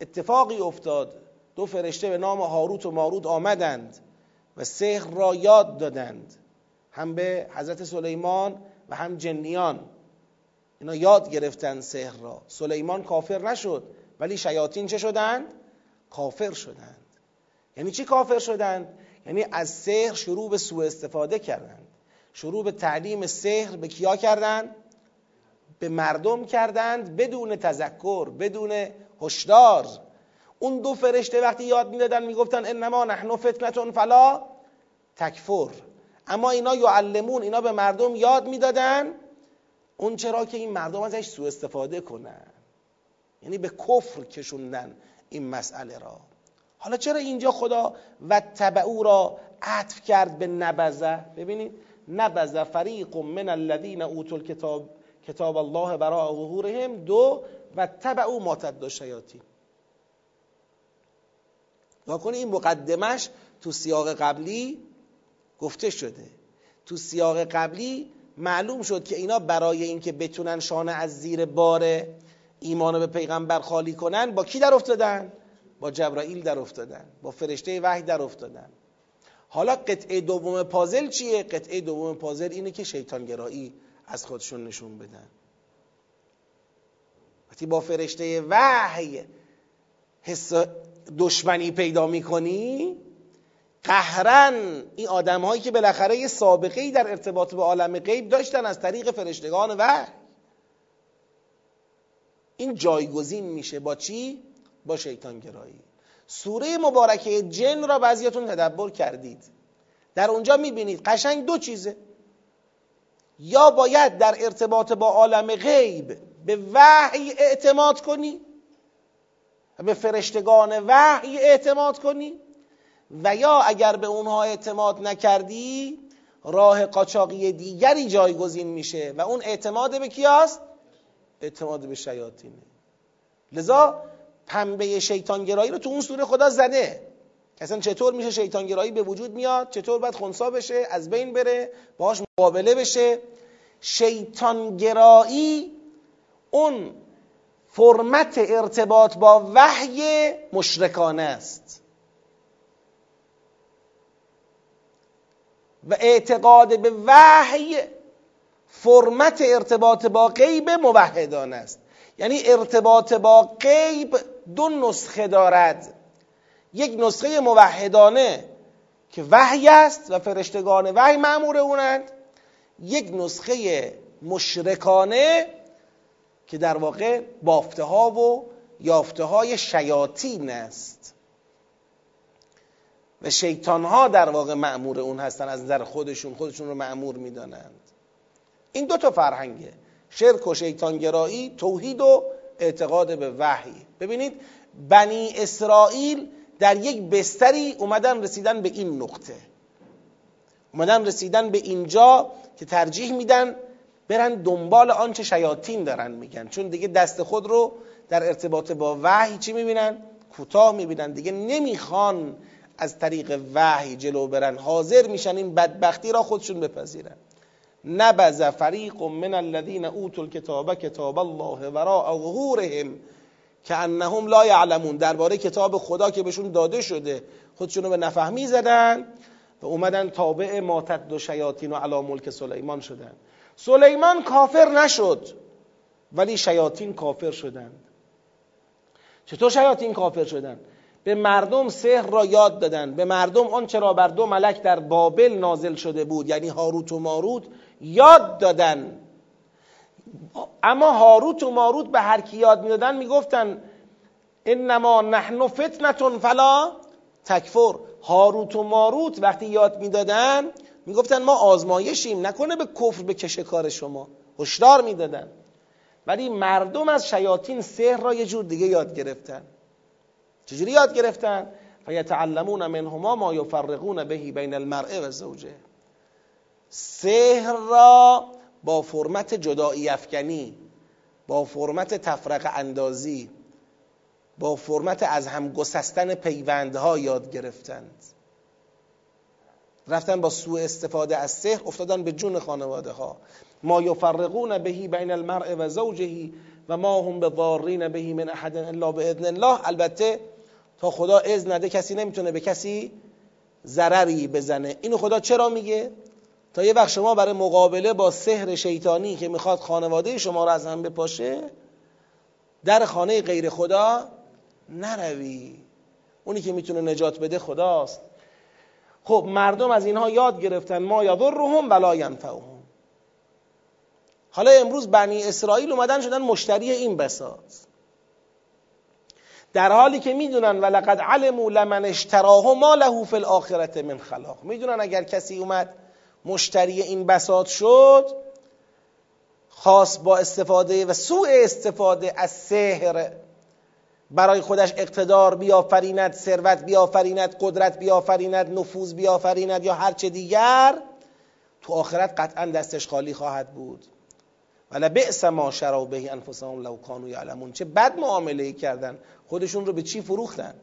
اتفاقی افتاد، دو فرشته به نام هاروت و ماروت آمدند و سحر را یاد دادند، هم به حضرت سلیمان و هم جنیان. اینا یاد گرفتند سحر را، سلیمان کافر نشد ولی شیاطین چه شدند؟ کافر شدند. یعنی چی کافر شدند؟ یعنی از سحر شروع به سوء استفاده کردند، شروع به تعلیم سحر به کیا کردند؟ به مردم کردند، بدون تذکر، بدون هشدار. اون دو فرشته وقتی یاد میدادن میگفتن انما نحن فتنه فلا تکفر، اما اینا یعلمون، اینا به مردم یاد میدادن اون چرا که این مردم ازش سوء استفاده کنن، یعنی به کفر کشوندن این مسئله را. حالا چرا اینجا خدا و تبعو را عطف کرد به نبذه؟ ببینید نبذ فریق من الذین اوتوا الکتاب کتاب الله وراء ظهورهم دو و تبعو ما تتلو الشیاطین. واکنی این مقدمش تو سیاق قبلی گفته شده، تو سیاق قبلی معلوم شد که اینا برای اینکه بتونن شانه از زیر بار ایمانو به پیغمبر خالی کنن با کی در افتادن؟ با جبرائیل در افتادن، با فرشته وحی در افتادن. حالا قطعه دوم پازل چیه؟ قطعه دوم پازل اینه که شیطانگرایی از خودشون نشون بدن. وقتی با فرشته وحی حس دشمنی پیدا میکنی، قهرن این آدم هایی که بالاخره یه سابقه‌ای در ارتباط با عالم غیب داشتن از طریق فرشتگان وحی، این جایگزین میشه با چی؟ با شیطان گرایی. سوره مبارکه جن را بعضیاتون تدبر کردید، در اونجا میبینید قشنگ دو چیزه، یا باید در ارتباط با عالم غیب به وحی اعتماد کنی، به فرشتگان وحی اعتماد کنی، و یا اگر به اونها اعتماد نکردی راه قاچاقی دیگری جایگزین میشه و اون اعتماد به کیاست؟ اعتماد به شیاطینه. لذا پنبه شیطانگرایی رو تو اون سوره خدا زده. اصلا چطور میشه شیطانگرایی به وجود میاد، چطور باید خنثی بشه، از بین بره، باهاش مقابله بشه. شیطانگرایی اون فرمت ارتباط با وحی مشرکانه است و اعتقاد به وحی فرمت ارتباط با غیب موحدانه است. یعنی ارتباط با غیب دو نسخه دارد، یک نسخه موحدانه که وحی است و فرشتگان وحی مأمور اونند، یک نسخه مشرکانه که در واقع بافته ها و یافته های شیاطین است و شیطان ها در واقع مأمور اون هستن، از نظر خودشون رو مأمور میدانند. این دو تا فرهنگه، شرک و شیطانگرایی، توحید و اعتقاد به وحی. ببینید بنی اسرائیل در یک بستری اومدن رسیدن به این نقطه، اومدن رسیدن به اینجا که ترجیح میدن برن دنبال آنچه شیاطین دارن میگن، چون دیگه دست خود رو در ارتباط با وحی چی میبینن؟ کوتاه میبینن، دیگه نمیخوان از طریق وحی جلو برن، حاضر میشن این بدبختی را خودشون بپذیرن. نبذ فریق من الذین اوتوا الکتاب کتاب الله وراء ظهورهم کأنهم لا یعلمون. درباره کتاب خدا که بهشون داده شده خودشون رو به نفهمی زدن و اومدن تابع ما تتلو الشیاطین و علی ملک سلیمان شدن. سلیمان کافر نشد ولی شیاطین کافر شدند. چطور شیاطین کافر شدند؟ به مردم سحر را یاد دادن، به مردم آنچه را بر دو ملک در بابل نازل شده بود یعنی هاروت و ماروت یاد دادن. اما هاروت و ماروت به هر کی یاد میدادن میگفتن انما نحن فتنه فلا تکفر. هاروت و ماروت وقتی یاد میدادن میگفتن ما آزمایشیم، نکنه به کفر بکشه کار شما، هشدار میدادن. ولی مردم از شیاطین سحر را یه جور دیگه یاد گرفتن. چجوری یاد گرفتن؟ فیتعلمون منهما ما یفرقون به بین المرء و زوجه. سحر را با فرمت جدائی افکنی، با فرمت تفرقه اندازی، با فرمت از هم گسستن پیوندها یاد گرفتند. رفتن با سوء استفاده از سحر افتادن به جون خانواده ها. ما یفرقون به بین المرء و زوجه و ما هم بضارین به من احد الا باذن الله. البته تا خدا اذن نده کسی نمیتونه به کسی ضرری بزنه. اینو خدا چرا میگه؟ تا یه وقت شما برای مقابله با سحر شیطانی که میخواد خانواده شما رو از هم بپاشه در خانه غیر خدا نروی. اونی که میتونه نجات بده خداست. خب مردم از اینها یاد گرفتن، ما یضرهم ولا ینفعهم. حالا امروز بنی اسرائیل اومدن شدن مشتری این بساط، در حالی که میدونن ولقد علموا لمن اشتراه ما له فی الاخره من خلاق. میدونن اگر کسی اومد مشتری این بساط شد، خاص با استفاده و سوء استفاده از سحر برای خودش اقتدار بیافریند، ثروت بیافریند، قدرت بیافریند، نفوذ بیافریند یا هر چه دیگر، تو آخرت قطعا دستش خالی خواهد بود. ولبئس ما شروا به انفسهم لو کانوا یعلمون. چه بد معامله کردن، خودشون رو به چی فروختن؟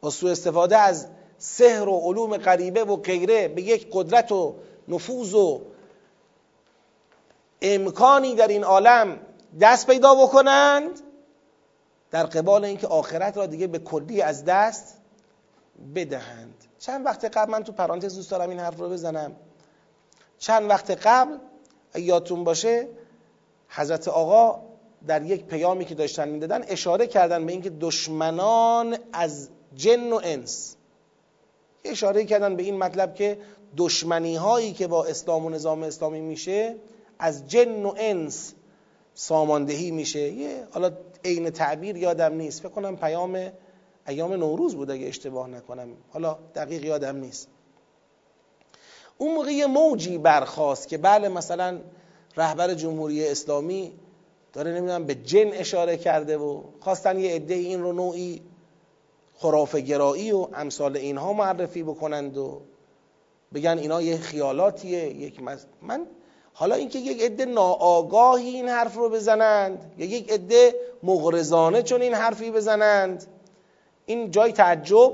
با سوء استفاده از سحر و علوم غریبه و غیره به یک قدرت و نفوذ و امکانی در این عالم دست پیدا بکنند، در قبال اینکه آخرت را دیگه به کلی از دست بدهند. چند وقت قبل، من تو پرانتز دوست دارم این حرف رو بزنم، چند وقت قبل یادتون باشه حضرت آقا در یک پیامی که داشتن میدادن اشاره کردن به اینکه دشمنان از جن و انس، اشاره کردن به این مطلب که دشمنی هایی که با اسلام و نظام اسلامی میشه از جن و انس ساماندهی میشه. یه حالا عین تعبیر یادم نیست، فکر کنم پیام ایام نوروز بود اگه اشتباه نکنم، حالا دقیق یادم نیست. اون موقع یه موجی برخاست که بله مثلا رهبر جمهوری اسلامی داره نمیدونم به جن اشاره کرده و خواستن یه عده این رو نوعی خرافه گرایی و امثال اینها معرفی بکنند و بگن اینا یه خیالاتیه یک من حالا اینکه یک عده ناآگاهی این حرف رو بزنند یا یک عده مغرضانه چون این حرفی بزنند، این جای تعجب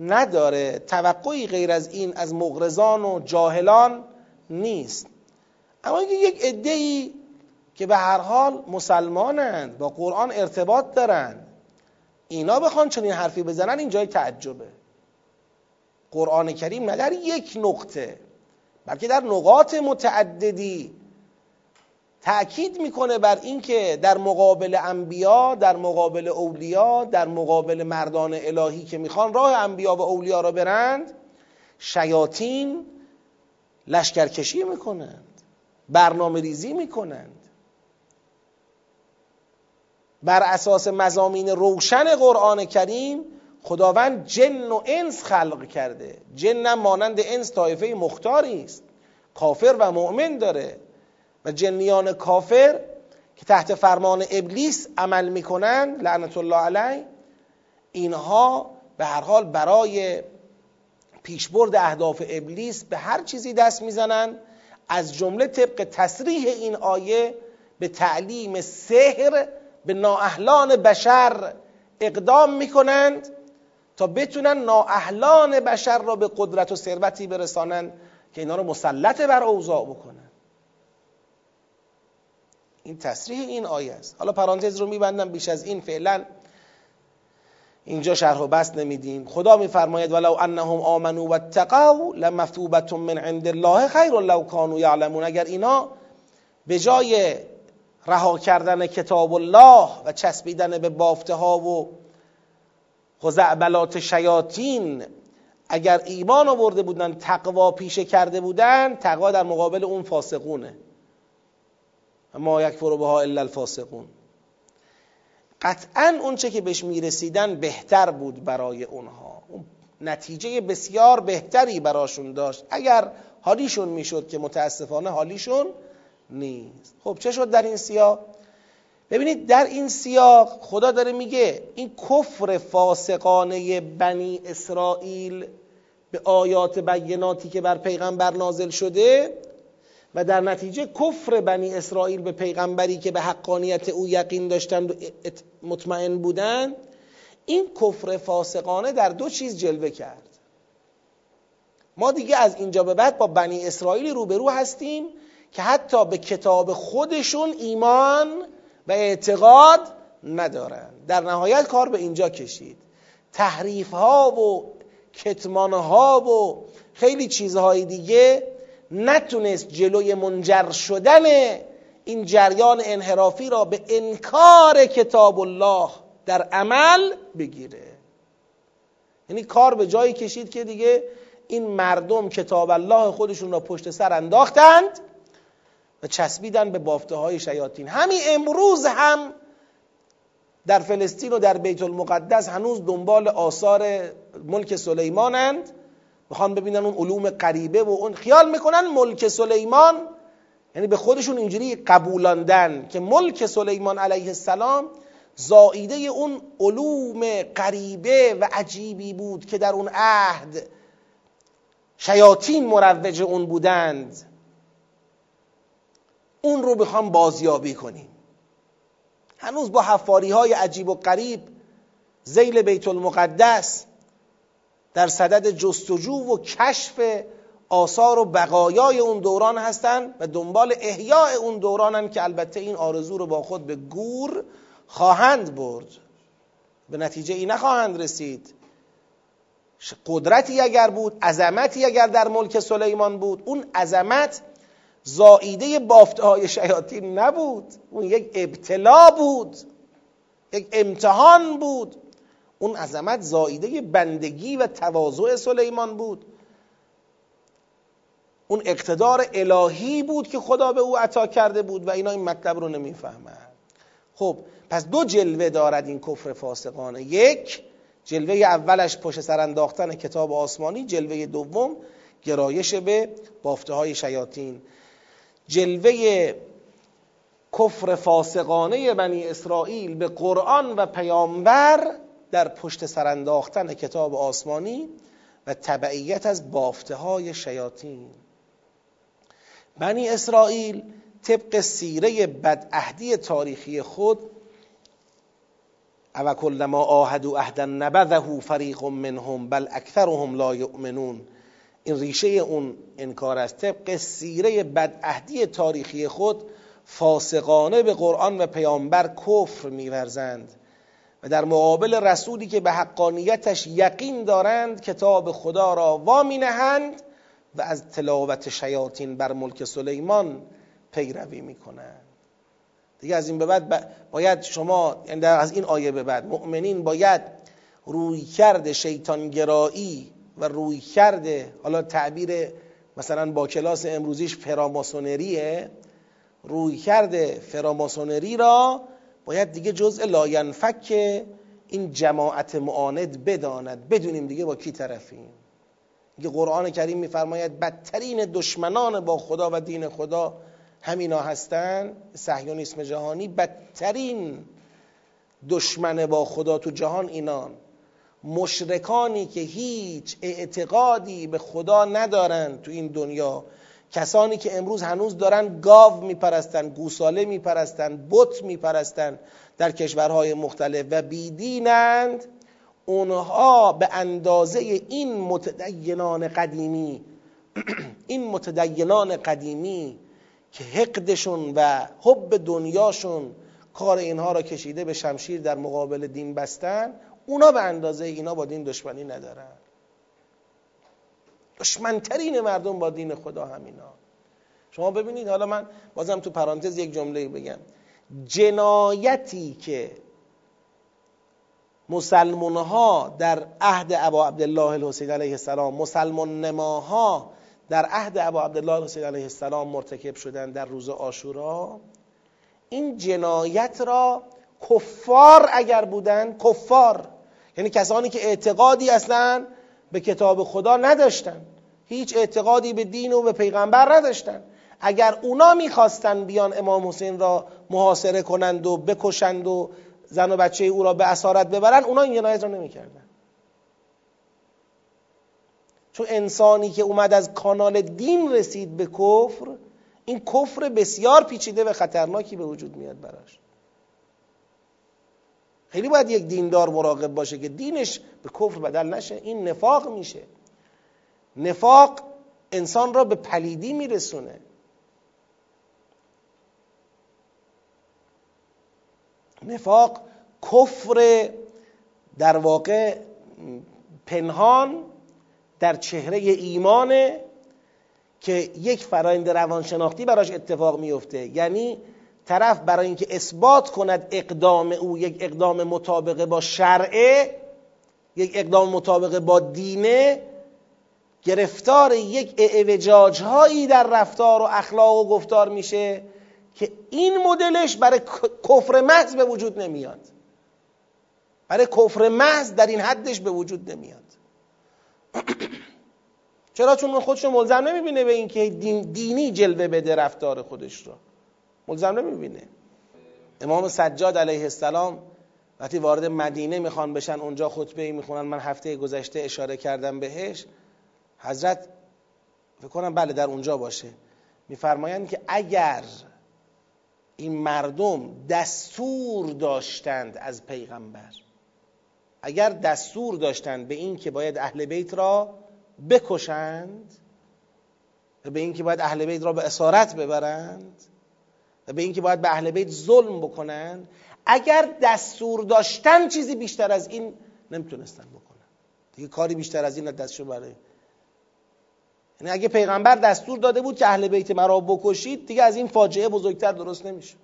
نداره. توقعی غیر از این از مغرضان و جاهلان نیست. اما اینکه یک عده‌ای که به هر حال مسلمانند، با قرآن ارتباط دارند، اینا بخوان چنین حرفی بزنن، این جای تعجبه. قرآن کریم نه در یک نقطه بلکه در نقاط متعددی تأکید میکنه بر این که در مقابل انبیا، در مقابل اولیا، در مقابل مردان الهی که میخوان راه انبیا و اولیا را برند، شیاطین لشکرکشی میکنند، برنامه ریزی میکنند. بر اساس مضامین روشن قرآن کریم خداوند جن و انس خلق کرده. جن مانند انس طایفه مختاری است، کافر و مؤمن داره، و جنیان کافر که تحت فرمان ابلیس عمل میکنند لعنت الله علیه، اینها به هر حال برای پیشبرد اهداف ابلیس به هر چیزی دست میزنند، از جمله طبق تصریح این آیه به تعلیم سحر به نااهلان بشر اقدام میکنند تا بتونن نااهلان بشر را به قدرت و ثروتی برسانند که اینا را مسلط بر اوضاع بکنند. این تصریح این آیه است. حالا پرانتز رو میبندم، بیش از این فعلا اینجا شرح و بسط نمیدیم. خدا میفرماید ولو انهم آمنوا واتقوا لمثوبة من عند الله خیر لو کانوا یعلمون. اگر اینا به جای رها کردن کتاب الله و چسبیدن به بافته ها و خزعبلات شیاطین، اگر ایمان آورده بودن، تقوا پیشه کرده بودن، تقوا در مقابل اون فاسقونه، ما یکفر بها الا الفاسقون، قطعا اون چه که بهش میرسیدن بهتر بود برای اونها، اون نتیجه بسیار بهتری براشون داشت اگر حالیشون میشد، که متاسفانه حالیشون نیست. خب چه شد در این سیاق؟ ببینید در این سیاق خدا داره میگه این کفر فاسقانه بنی اسرائیل به آیات بیناتی که بر پیغمبر نازل شده و در نتیجه کفر بنی اسرائیل به پیغمبری که به حقانیت او یقین داشتند و مطمئن بودند، این کفر فاسقانه در دو چیز جلوه کرد. ما دیگه از اینجا به بعد با بنی اسرائیل روبرو هستیم که حتی به کتاب خودشون ایمان و اعتقاد ندارن. در نهایت کار به اینجا کشید، تحریف ها و کتمان ها و خیلی چیزهای دیگه نتونست جلوی منجر شدن این جریان انحرافی را به انکار کتاب الله در عمل بگیره. یعنی کار به جایی کشید که دیگه این مردم کتاب الله خودشون را پشت سر انداختند و چسبیدن به بافته های شیاطین. همین امروز هم در فلسطین و در بیت المقدس هنوز دنبال آثار ملک سلیمانند، میخوان ببینن اون علوم غریبه و اون خیال میکنن ملک سلیمان، یعنی به خودشون اینجوری قبولاندن که ملک سلیمان علیه السلام زائیده اون علوم غریبه و عجیبی بود که در اون عهد شیاطین مروج اون بودند، اون رو بخوام بازیابی کنیم. هنوز با حفاری های عجیب و غریب ذیل بیت المقدس در صدد جستجو و کشف آثار و بقایای اون دوران هستن و دنبال احیاء اون دورانن که البته این آرزو رو با خود به گور خواهند برد، به نتیجه ای نخواهند رسید. قدرتی اگر بود، عظمتی اگر در ملک سلیمان بود، اون عظمت زائیده بافتهای شیاطین نبود، اون یک ابتلا بود، یک امتحان بود. اون عظمت زائیده بندگی و تواضع سلیمان بود، اون اقتدار الهی بود که خدا به او عطا کرده بود و اینا این مطلب رو نمیفهمند. خب پس دو جلوه دارد این کفر فاسقانه، یک جلوه اولش پشت سر انداختن کتاب آسمانی، جلوه دوم گرایش به بافته های شیاطین. جلوه کفر فاسقانه بنی اسرائیل به قرآن و پیامبر در پشت سر انداختن کتاب آسمانی و تبعیت از بافته های شیاطین. بنی اسرائیل طبق سیره بدعهدی تاریخی خود، او کلما عاهدوا عهدا نبذه فریق منهم بل اکثرهم لا یؤمنون، این ریشه اون انکار است. طبق سیره بدعهدی تاریخی خود فاسقانه به قرآن و پیامبر کفر می‌ورزند و در مقابل رسولی که به حقانیتش یقین دارند کتاب خدا را وامی نهند و از تلاوت شیاطین بر ملک سلیمان پیروی میکنند. دیگه از این به بعد باید شما، یعنی از این آیه به بعد مؤمنین باید رویکرد شیطانگرایی و رویکرد، حالا تعبیر مثلا با کلاس امروزیش فراماسونریه، رویکرد فراماسونری را باید دیگه جزء لاینفک این جماعت معاند بداند، بدونیم دیگه با کی طرفیم. دیگه قرآن کریم میفرماید بدترین دشمنان با خدا و دین خدا همینا هستن. صهیونیسم جهانی بدترین دشمن با خدا تو جهان اینان، مشرکانی که هیچ اعتقادی به خدا ندارن تو این دنیا، کسانی که امروز هنوز دارن گاو میپرستن، گوساله میپرستن، بت میپرستن در کشورهای مختلف و بیدینند، اونها به اندازه این متدینان قدیمی که حقدشون و حب دنیاشون کار اینها را کشیده به شمشیر در مقابل دین بستن، اونا به اندازه اینا با دین دشمنی ندارن. دشمنترین مردم با دین خدا همینا. شما ببینید، حالا من بازم تو پرانتز یک جمله بگم، جنایتی که مسلمانها در عهد ابا عبدالله الحسین علیه السلام، مسلمان نماها در عهد ابا عبدالله الحسین علیه السلام مرتکب شدن در روز عاشورا، این جنایت را کفار اگر بودن، کفار یعنی کسانی که اعتقادی اصلا به کتاب خدا نداشتن، هیچ اعتقادی به دین و به پیغمبر نداشتن، اگر اونا میخواستن بیان امام حسین را محاصره کنند و بکشند و زن و بچه او را به اسارت ببرند، اونا این جنایت را نمیکردن. چون انسانی که اومد از کانال دین رسید به کفر، این کفر بسیار پیچیده و خطرناکی به وجود میاد براش. خیلی باید یک دیندار مراقب باشه که دینش به کفر بدل نشه، این نفاق میشه. نفاق انسان را به پلیدی میرسونه. نفاق کفر در واقع پنهان در چهره ایمانه که یک فرایند روانشناختی براش اتفاق میفته، یعنی طرف برای اینکه اثبات کند اقدام او یک اقدام مطابقه با شرعه، یک اقدام مطابقه با دینه، گرفتار یک اعوجاج هایی در رفتار و اخلاق و گفتار میشه که این مدلش برای کفر محض به وجود نمیاد، برای کفر محض در این حدش به وجود نمیاد. چرا؟ چون خودش رو ملزم نمیبینه به اینکه دینی جلوه بده رفتار خودش رو، ملزم نمیبینه. امام سجاد علیه السلام وقتی وارد مدینه میخوان بشن، اونجا خطبه میخونن، من هفته گذشته اشاره کردم بهش، حضرت فکر کنم بله در اونجا باشه، میفرمایند که اگر این مردم دستور داشتند از پیغمبر، اگر دستور داشتند به این که باید اهل بیت را بکشند و به این که باید اهل بیت را به اسارت ببرند و به این که باید به اهل بیت ظلم بکنند، اگر دستور داشتن چیزی بیشتر از این نمیتونستن بکنن دیگه، کاری بیشتر از این دستشو برای، یعنی اگه پیغمبر دستور داده بود که اهل بیت مرا بکشید، دیگه از این فاجعه بزرگتر درست نمیشه.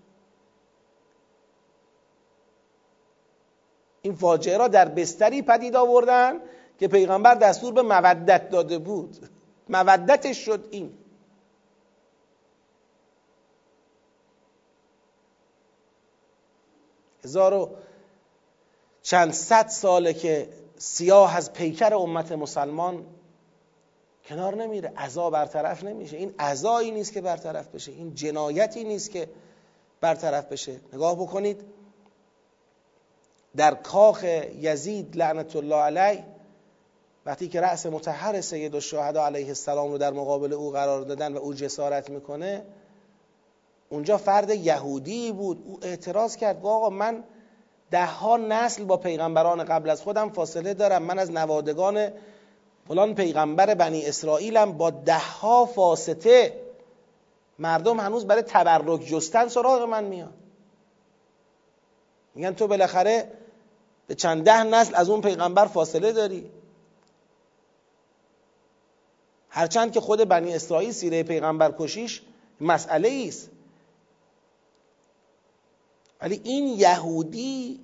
این فاجعه را در بستری پدید آوردن که پیغمبر دستور به مودت داده بود، مودتش شد این. چند صد ساله که سیاه از پیکر امت مسلمان کنار نمیره، عزا برطرف نمیشه. این عزایی نیست که برطرف بشه، این جنایتی نیست که برطرف بشه. نگاه بکنید در کاخ یزید لعنت الله علیه، وقتی که رأس مطهر سید الشهدا علیه السلام رو در مقابل او قرار دادن و او جسارت میکنه، اونجا فرد یهودی بود، او اعتراض کرد آقا من ده ها نسل با پیغمبران قبل از خودم فاصله دارم، من از نوادگان فلان پیغمبر بنی اسرائیلم، با ده ها فاسطه مردم هنوز برای تبرک جستن سراغ من میان، میگن تو بالاخره به چند ده نسل از اون پیغمبر فاصله داری. هرچند که خود بنی اسرائیل سیره پیغمبر کشیش مسئله ایست، ولی این یهودی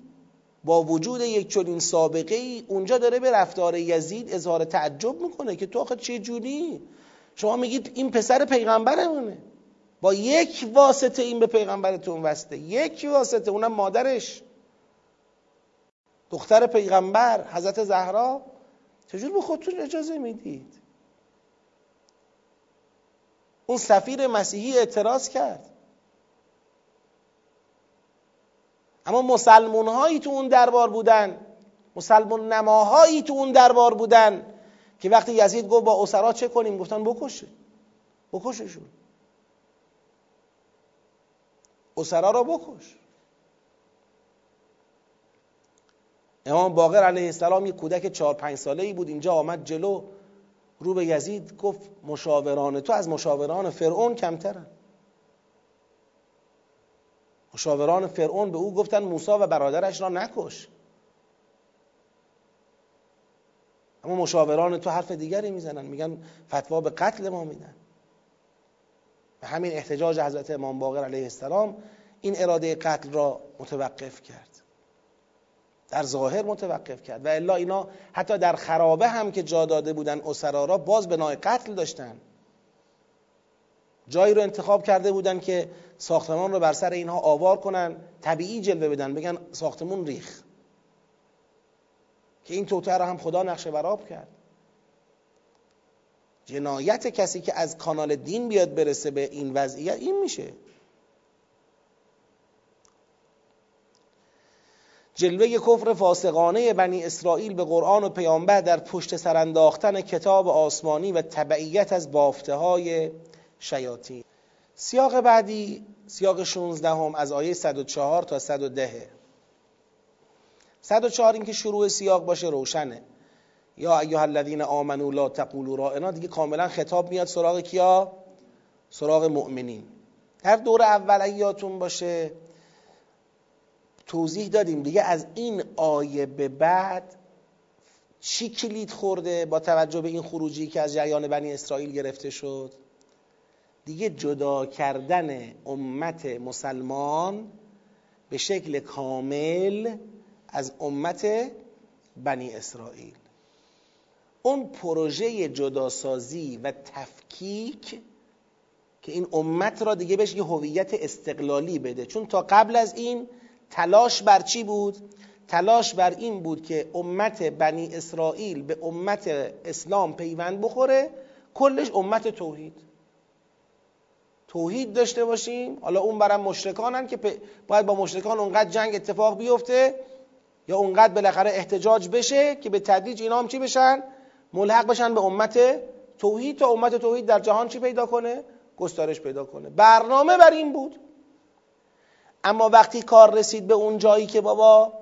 با وجود یک چنین سابقه ای اونجا داره به رفتار یزید اظهار تعجب میکنه که تو آخه چه جونی؟ شما میگید این پسر پیغمبرمونه، با یک واسطه این به پیغمبرتون وسته، یک واسطه، اونم مادرش، دختر پیغمبر حضرت زهرا. چجور به خودتون اجازه میدید؟ اون سفیر مسیحی اعتراض کرد، اما مسلمان‌هایی تو اون دربار بودن، مسلمان نماهایی تو اون دربار بودن که وقتی یزید گفت با اسرا چه کنیم، گفتن بکششون، اسرا را بکش. امام باقر علیه السلام یک کودک 4-5 ساله‌ای بود، اینجا آمد جلو، رو به یزید گفت مشاوران تو از مشاوران فرعون کمترن. مشاوران فرعون به او گفتن موسی و برادرش را نکش، اما مشاوران تو حرف دیگری میزنن، میگن فتوا به قتل ما میدن. به همین احتجاج حضرت امام باقر علیه السلام این اراده قتل را متوقف کرد، در ظاهر متوقف کرد، و الا اینا حتی در خرابه هم که جا داده بودن اسرا را باز بنای قتل داشتن، جایی رو انتخاب کرده بودن که ساختمان رو بر سر اینها آوار کنن، طبیعی جلوه بدن، بگن ساختمون ریخ، که این توطئه را هم خدا نقشه برآب کرد. جنایت کسی که از کانال دین بیاد برسه به این وضعیت این میشه. جلوه کفر فاسقانه بنی اسرائیل به قرآن و پیامبر در پشت سر انداختن کتاب آسمانی و تبعیت از بافته های شیاطین. سیاق بعدی سیاق 16 از آیه 104 تا 110. 104 این که شروع سیاق باشه روشنه، یا ایها الذین آمنوا لا تقولوا راعنا، دیگه کاملا خطاب میاد سراغ کیا؟ سراغ مؤمنین. هر دور اول ایاتون باشه توضیح دادیم دیگه، از این آیه به بعد چی کلید خورده با توجه به این خروجی که از جریان بنی اسرائیل گرفته شد؟ دیگه جدا کردن امت مسلمان به شکل کامل از امت بنی اسرائیل. اون پروژه جداسازی و تفکیک که این امت را دیگه بهش یه هویت استقلالی بده، چون تا قبل از این تلاش بر چی بود؟ تلاش بر این بود که امت بنی اسرائیل به امت اسلام پیوند بخوره، کلش امت توحید داشته باشیم. حالا اون برام مشرکانن که باید با مشرکان اونقدر جنگ اتفاق بیفته یا اونقدر بالاخره احتجاج بشه که به تدریج اینا هم چی بشن؟ ملحق بشن به امت توحید، تا امت توحید در جهان چی پیدا کنه؟ گسترش پیدا کنه. برنامه بر این بود. اما وقتی کار رسید به اون جایی که بابا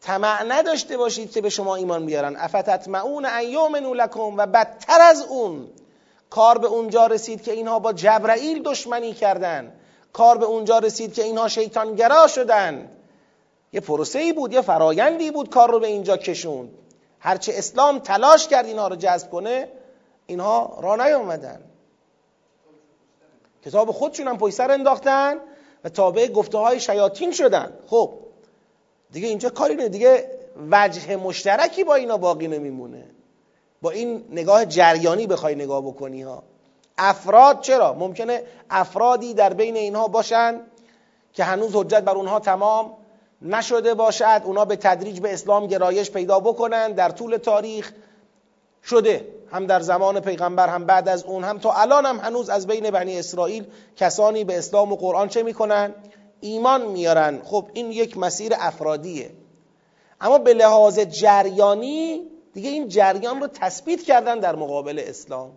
طمع نداشته باشید که به شما ایمان بیارن، افتطمعون ان یؤمنوا لکم، و بدتر از اون کار به اونجا رسید که اینها با جبرائیل دشمنی کردن، کار به اونجا رسید که اینها شیطانگرا شدن. یه پروسه‌ای بود، یه فرایندی بود کار رو به اینجا کشوند. هرچه اسلام تلاش کرد اینها رو جذب کنه، اینها را نیامدن، کتاب خودشون هم پشت سر انداختن و تابع گفته های شیاطین شدن. خب دیگه اینجا کاری نه، دیگه وجه مشترکی با اینا باقی نمیمونه. با این نگاه جریانی بخوای نگاه بکنی ها، افراد، چرا ممکنه افرادی در بین اینها باشن که هنوز حجت بر اونها تمام نشده باشد، اونا به تدریج به اسلام گرایش پیدا بکنن. در طول تاریخ شده، هم در زمان پیغمبر، هم بعد از اون، هم تا الان هم هنوز از بین بنی اسرائیل کسانی به اسلام و قرآن چه میکنن؟ ایمان میارن. خب این یک مسیر افرادیه. اما به لحاظ جریانی دیگه این جریان رو تثبیت کردن در مقابل اسلام،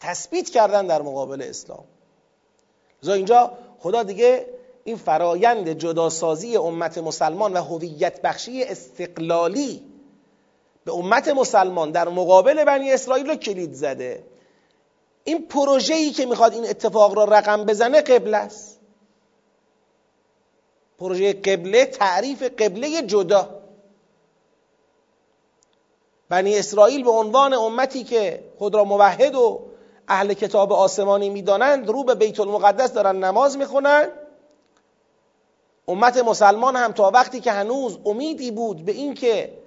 تثبیت کردن در مقابل اسلام. زا اینجا خدا دیگه این فرایند جداسازی امت مسلمان و هویت بخشی استقلالی به امت مسلمان در مقابل بنی اسرائیل رو کلید زده. این پروژه‌ای که میخواد این اتفاق را رقم بزنه قبله است. پروژه قبله، تعریف قبله جدا. بنی اسرائیل به عنوان امتی که خود را موحد و اهل کتاب آسمانی میدانند، رو به بیت المقدس دارن نماز میخونن. امت مسلمان هم تا وقتی که هنوز امیدی بود به این که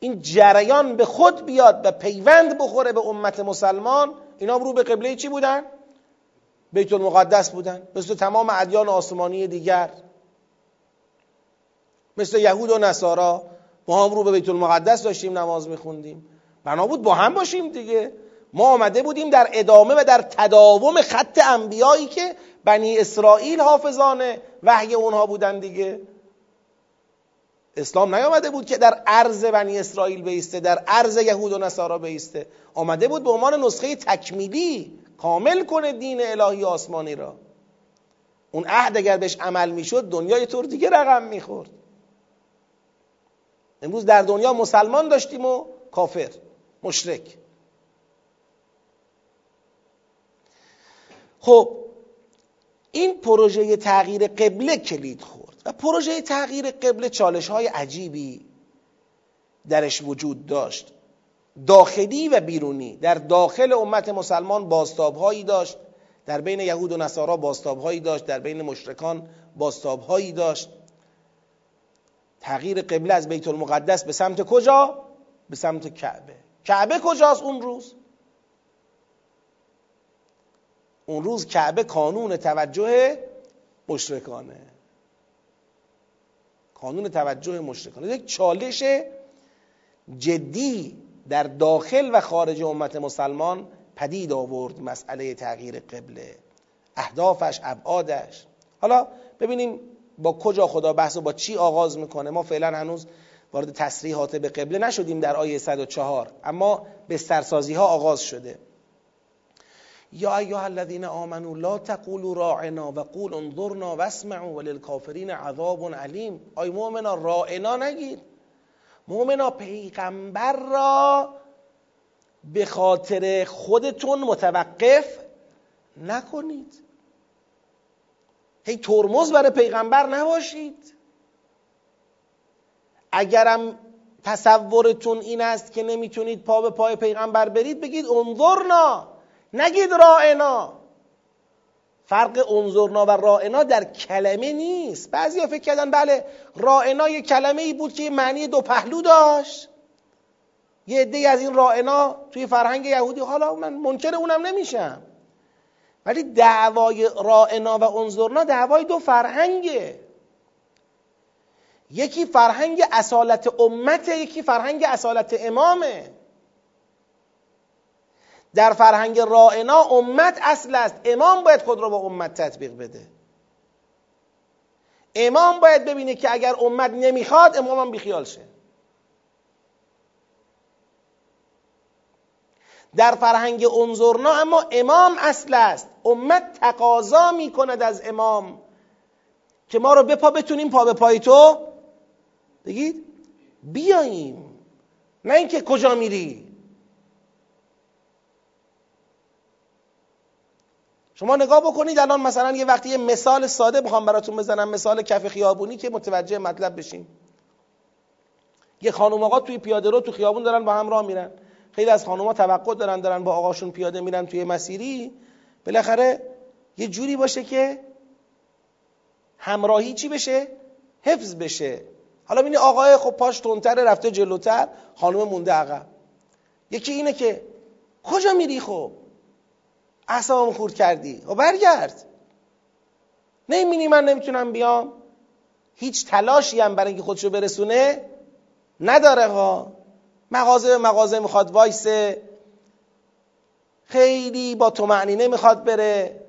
این جریان به خود بیاد و پیوند بخوره به امت مسلمان، اینا رو به قبله چی بودن؟ بیت المقدس بودن، مثل تمام ادیان آسمانی دیگر، مثل یهود و نصارا. ما هم رو به بیت المقدس داشتیم نماز میخوندیم، بنا بود با هم باشیم دیگه. ما آمده بودیم در ادامه و در تداوم خط انبیایی که بنی اسرائیل حافظان وحی اونها بودن دیگه. اسلام نیامده بود که در عرض بنی اسرائیل بیسته، در عرض یهود و نصارا بیسته. آمده بود به عنوان نسخه تکمیلی کامل کنه دین الهی آسمانی را. اون عهد اگر بهش عمل میشد، دنیا یه طور دیگه رقم میخورد. امروز در دنیا مسلمان داشتیم و کافر، مشرک. خب این پروژه تغییر قبله کلید خورد و پروژه تغییر قبله چالش‌های عجیبی درش وجود داشت، داخلی و بیرونی. در داخل امت مسلمان بازتاب‌هایی داشت، در بین یهود و نصارا بازتاب‌هایی داشت، در بین مشرکان بازتاب‌هایی داشت. تغییر قبله از بیت المقدس به سمت کجا؟ به سمت کعبه. کعبه کجاست اون روز؟ اون روز کعبه کانون توجه مشرکانه، کانون توجه مشرکانه. یک چالش جدی در داخل و خارج امت مسلمان پدید آورد مسئله تغییر قبله، اهدافش، ابعادش. حالا ببینیم با کجا خدا بحث و با چی آغاز میکنه. ما فعلا هنوز وارد تصریحات به قبله نشدیم در آیه 104، اما بسترسازی ها آغاز شده. یا ایها الذین آمنوا لا تقولوا راعنا و قولوا انظرنا واسمعوا وللکافرین عذاب علیم. ای مؤمنان راعنا نگید، مؤمنان پیغمبر را به خاطر خودتون متوقف نکنید. هی ترمز برای پیغمبر نباشید. اگرم تصورتون این است که نمیتونید پا به پای پیغمبر برید، بگید انظرنا، نگید راعنا. فرق انظرنا و راعنا در کلمه نیست. بعضیا فکر کردن بله راعنا یه کلمه ای بود که معنی دو پهلو داشت. یه عده‌ای از این راعنا توی فرهنگ یهودی، حالا من منکر اونم نمیشم، ولی دعوای راعنا و انظرنا دعوای دو فرهنگه. یکی فرهنگ اصالت امته، یکی فرهنگ اصالت امامه. در فرهنگ راعنا امت اصل است، امام باید خود را با امت تطبیق بده. امام باید ببینه که اگر امت نمیخواد امامم بیخیال شه. در فرهنگ انظرنا اما امام اصل است. امت تقاضا میکند از امام که ما رو به پا بتونیم پا به پای تو بگید بیاییم، نه اینکه کجا میری. شما نگاه بکنید الان مثلا یه وقتی یه مثال ساده بخوام براتون بزنم، مثال کف خیابونی که متوجه مطلب بشین. یه خانم آقا توی پیاده رو تو خیابون دارن با هم راه میرن. خیلی از خانوما توقع دارن با آقاشون پیاده میرن توی مسیری، بالاخره یه جوری باشه که همراهی چی بشه؟ حفظ بشه. حالا ببینید آقای خب پاش تندتره رفته جلوتر، خانم مونده عقب. یکی اینه که کجا میری خب؟ اعصابم خورد کردی. خب برگرد. نمی‌بینی من نمیتونم بیام. هیچ تلاشی هم برای اینکه خودشو برسونه نداره ها. مغازه به مغازه میخواد وایسه، خیلی با طمأنینه میخواد بره.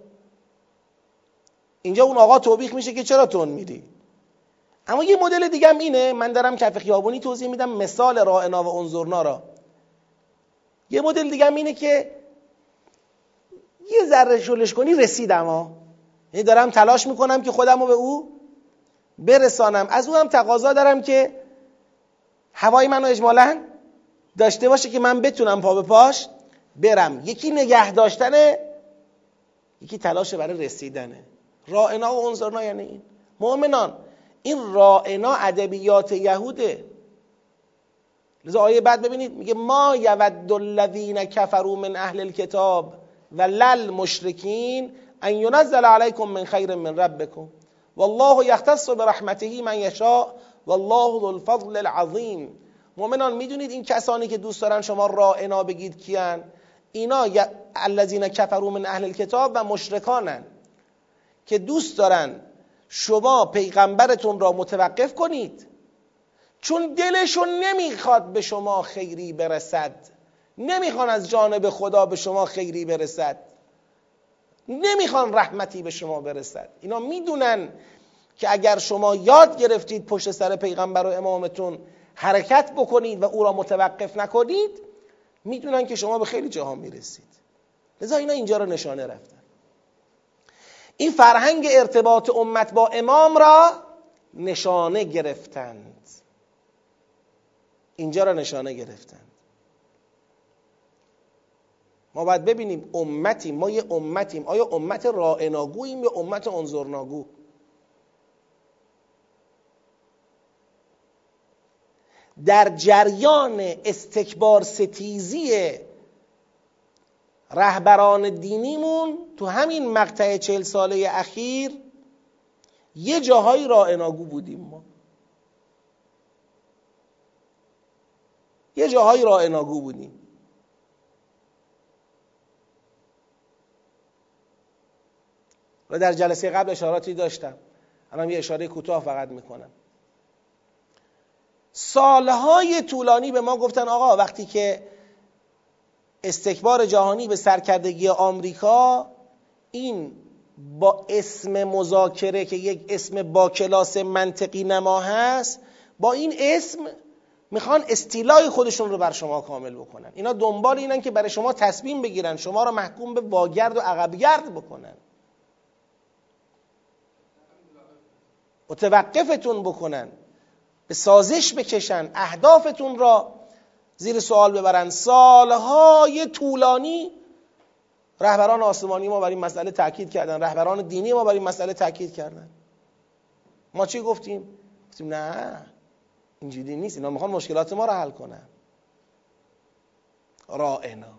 اینجا اون آقا توبیخ میشه که چرا تون میری. اما یه مدل دیگه هم اینه، من دارم کف خیابونی توضیح میدم مثال راعنا و انظرنا را. یه مدل دیگه هم اینه که یه ذره شلش کنی رسیدم ها، یعنی دارم تلاش میکنم که خودم رو به او برسانم. از او هم تقاضا دارم که هوای منو اجمالاً داشته باشه که من بتونم پا به پاش برم. یکی نگه داشتنه، یکی تلاش برای رسیدنه. راعنا و انظرنا یعنی این. مؤمنان، این راعنا ادبیات یهوده. لذا آیه بعد ببینید میگه ما یود الذین کفروا من اهل الکتاب ولل مشرکین ان ينزل علیکم من خیر من ربکم والله یختص برحمته من یشاء والله ذو الفضل العظیم. مؤمنان میدونید این کسانی که دوست دارن شما راعنا بگید کیان؟ اینا الذین کفروا من اهل الکتاب و مشرکانن که دوست دارن شما پیغمبرتون را متوقف کنید، چون دلشون نمیخواد به شما خیری برسد، نمیخوان از جانب خدا به شما خیری برسد، نمیخوان رحمتی به شما برسد. اینا میدونن که اگر شما یاد گرفتید پشت سر پیغمبر و امامتون حرکت بکنید و او را متوقف نکنید، میدونن که شما به خیلی جاها میرسید. لذا اینا اینجا را نشانه رفتن. این فرهنگ ارتباط امت با امام را نشانه گرفتند. اینجا را نشانه گرفتند. ما باید ببینیم امتیم، ما یه امتیم، آیا امت راعناگوییم یا امت انظرناگو؟ در جریان استکبار ستیزی رهبران دینیمون تو همین مقطع 40 ساله اخیر یه جاهای راعناگو بودیم، ما یه جاهای راعناگو بودیم. و در جلسه قبل اشاراتی داشتم، الان یه اشاره کوتاه فقط میکنم. سالهای طولانی به ما گفتن آقا وقتی که استکبار جهانی به سرکردگی آمریکا، این با اسم مذاکره که یک اسم با کلاس منطقی نما هست، با این اسم میخوان استیلای خودشون رو بر شما کامل بکنن. اینا دنبال اینن که برای شما تصمیم بگیرن، شما رو محکوم به واگرد و عقبگرد بکنن، متوقفتون بکنن، به سازش بکشن، اهدافتون را زیر سوال ببرن. سالهای طولانی رهبران آسمانی ما بر این مسئله تاکید کردن، رهبران دینی ما بر این مسئله تاکید کردن. ما چی گفتیم؟ گفتیم نه اینجوری نیست، اینا میخوان مشکلات ما را حل کنن. راعنا،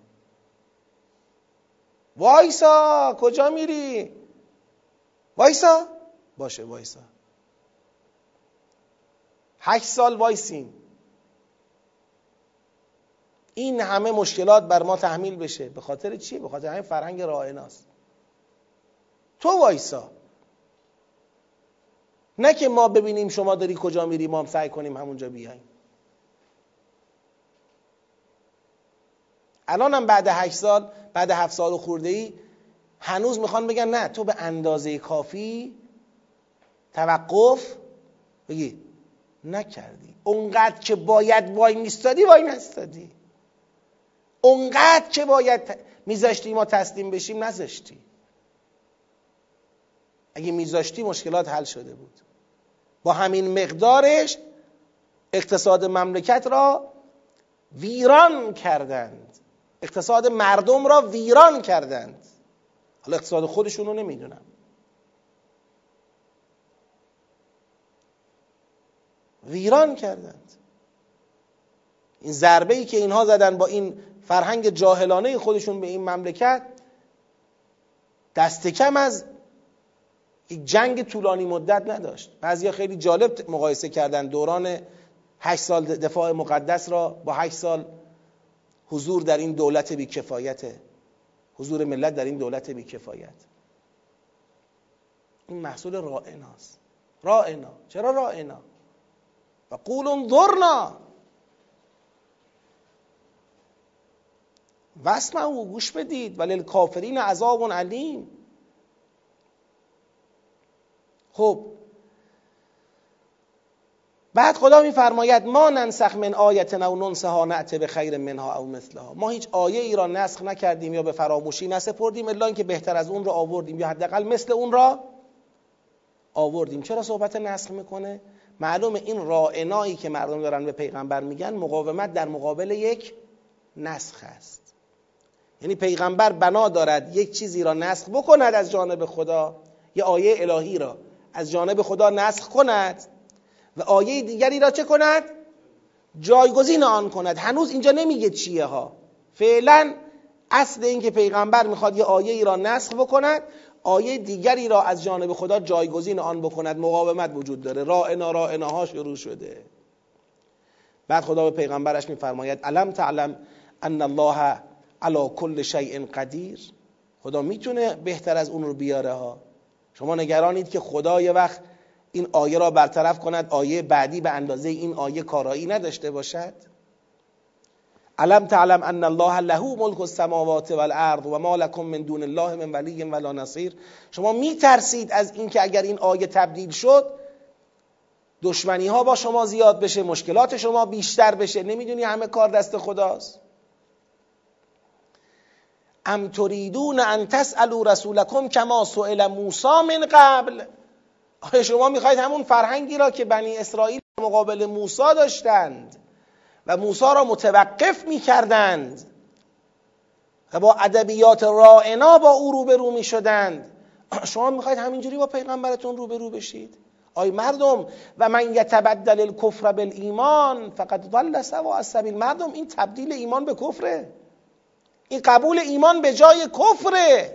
وایسا، کجا میری؟ وایسا، باشه وایسا. 8 سال وایسیم این همه مشکلات بر ما تحمیل بشه. به خاطر چی؟ به خاطر همین فرهنگ راعناست. تو وایسا، نه که ما ببینیم شما داری کجا میری ما هم سعی کنیم همونجا بیاییم. الان هم بعد 8 سال، بعد 7 سال و خورده‌ای هنوز میخوان بگن نه تو به اندازه کافی توقف بگی نکردی، اونقدر که باید وای میستادی وای نستادی، اونقدر که باید میذاشتی ما تسلیم بشیم نذاشتی. اگه میذاشتی مشکلات حل شده بود. با همین مقدارش اقتصاد مملکت را ویران کردند، اقتصاد مردم را ویران کردند. حالا اقتصاد خودشون رو نمیدونم. ویران کردند. این ضربه‌ای که اینها زدن با این فرهنگ جاهلانه خودشون به این مملکت، دست کم از یک جنگ طولانی مدت نداشت. بعضیا خیلی جالب مقایسه کردن دوران 8 سال دفاع مقدس را با 8 سال حضور در این دولت بیکفایت، حضور ملت در این دولت بیکفایت. این محصول راعناست. راعنا، چرا راعنا؟ و قول انظرنا واسمعوا، گوش بدید، وللکافرین عذاب علیم. خب بعد خدا میفرماید ما ننسخ من آیت او ننسها نأت بخیر منها او مثلها، ما هیچ آیه ای را نسخ نکردیم یا به فراموشی نسپردیم الا اینکه بهتر از اون را آوردیم یا حداقل مثل اون را آوردیم. چرا صحبت نسخ میکنه؟ معلومه این راعنایی که مردم دارن به پیغمبر میگن مقاومت در مقابل یک نسخ است. یعنی پیغمبر بنا دارد یک چیزی را نسخ بکند از جانب خدا، یه آیه الهی را از جانب خدا نسخ کند و آیه دیگری را چه کند؟ جایگزین آن کند. هنوز اینجا نمیگه چیه ها، فعلا اصل این که پیغمبر میخواد یه آیه ای را نسخ بکند، آیه دیگری را از جانب خدا جایگزین آن بکند. مقاومت وجود داره. راعنا، راعناها شروع شده. بعد خدا به پیغمبرش میفرماید علم تعلم ان الله علی کل شیء قدیر. خدا میتونه بهتر از اون رو بیاره ها. شما نگرانید که خدا یه وقت این آیه را برطرف کند، آیه بعدی به اندازه این آیه کارایی نداشته باشد. علم تعلم ان الله له ملک السماوات والارض و ما لكم من دون الله من ولی ولا نصیر. شما میترسید از این که اگر این آیه تبدیل شد دشمنی ها با شما زیاد بشه، مشکلات شما بیشتر بشه. نمیدونی همه کار دست خداست. ام تریدون ان تسالوا رسولکم کما سئل موسی من قبل. آیا شما میخواید همون فرهنگی را که بنی اسرائیل مقابل موسی داشتند و موسی را متوقف میکردند و با ادبیات راعنا با او روبرو میشدند، شما میخواید همینجوری با پیغمبرتون روبرو بشید؟ آی مردم، و من یتبدل الکفر بالایمان فقد ضل سواء السبیل. مردم این تبدیل ایمان به کفره، این قبول ایمان به جای کفره.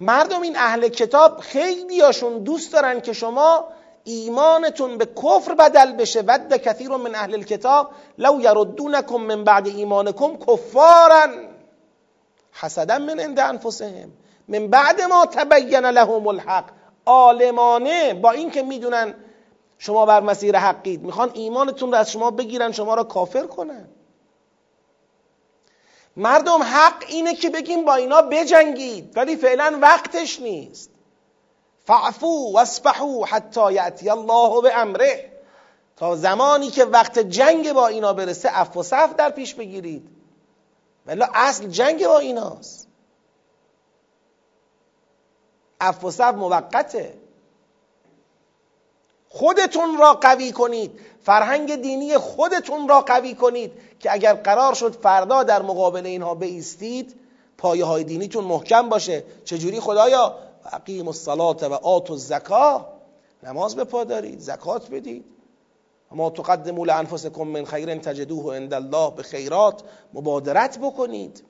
مردم، این اهل کتاب خیلی هاشون دوست دارن که شما ایمانتون به کفر بدل بشه. ود کثیر من اهل الکتاب لو یردونکم من بعد ایمانکم کفارا حسدا من عند انفسهم من بعد ما تبین لهم الحق. عالمانه، با این که میدونن شما بر مسیر حقید، میخوان ایمانتون رو از شما بگیرن، شما را کافر کنن. مردم، حق اینه که بگیم با اینا بجنگید، ولی فعلا وقتش نیست. فاعفو واصفحو حتی یأتی الله بامره. تا زمانی که وقت جنگ با اینا برسه عفو و صفح در پیش بگیرید، ولی اصل جنگ با ایناست. عفو و صفح موقته. خودتون را قوی کنید، فرهنگ دینی خودتون را قوی کنید که اگر قرار شد فردا در مقابل اینها بایستید پایه های دینیتون محکم باشه. چجوری؟ خدایا اقیموا الصلاة و آتوا الزکاة، نماز به پا دارید، زکات بدید. ما تقدموا لانفسکم من خیر تجدوه عند الله، به خیرات مبادرت بکنید.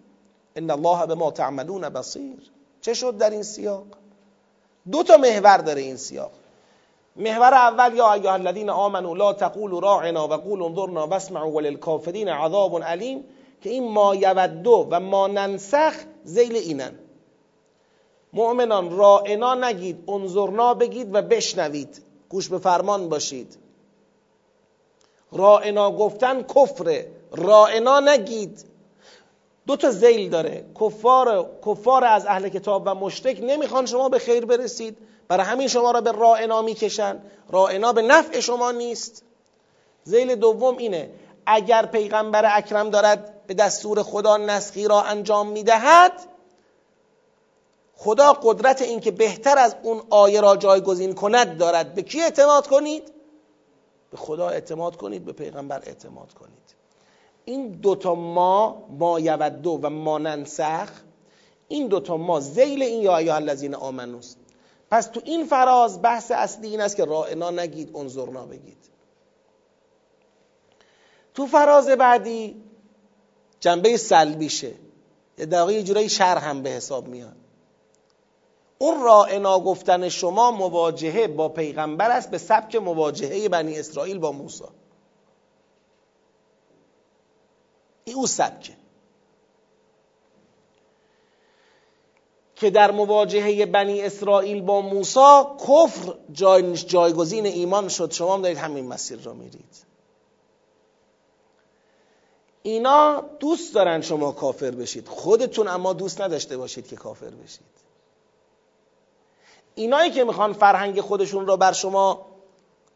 ان الله بما تعملون بصیر. چه شد در این سیاق؟ دو تا محور داره این سیاق. محور اول یا ایها الذین آمنوا لا تقولوا راعنا و قولوا انظرنا واسمعوا وللکافرین عذاب علیم، که این ما یود و ما ننسخ ذیل اینن. مؤمنان راعنا نگید، انظرنا بگید و بشنوید، گوش به فرمان باشید. راعنا گفتن کفره، راعنا نگید. دو تا ذیل داره. کفار از اهل کتاب و مشرک نمیخوان شما به خیر برسید، برای همین شما را به راعنا میکشن، راعنا به نفع شما نیست. ذیل دوم اینه، اگر پیغمبر اکرم دارد به دستور خدا نسخی را انجام میدهد، خدا قدرت این که بهتر از اون آیه را جایگزین کند دارد. به کی اعتماد کنید؟ به خدا اعتماد کنید، به پیغمبر اعتماد کنید. این دوتا ما یودو و ما ننسخ، این دوتا ما ذیل این یا ایها الذین آمنوست. پس تو این فراز بحث اصلی این است که راعنا نگید، انظرنا بگید. تو فراز بعدی جنبه سلبیشه، یه دقیقه یه جورایی شر هم به حساب میاد. اون راعنا گفتن شما مواجهه با پیغمبر است به سبک مواجهه بنی اسرائیل با موسی. این اون سبکه که در مواجهه بنی اسرائیل با موسی کفر جایگزین ایمان شد. شما هم دارید همین مسیر را میرید. اینا دوست دارن شما کافر بشید، خودتون اما دوست نداشته باشید که کافر بشید. اینایی که میخوان فرهنگ خودشون را بر شما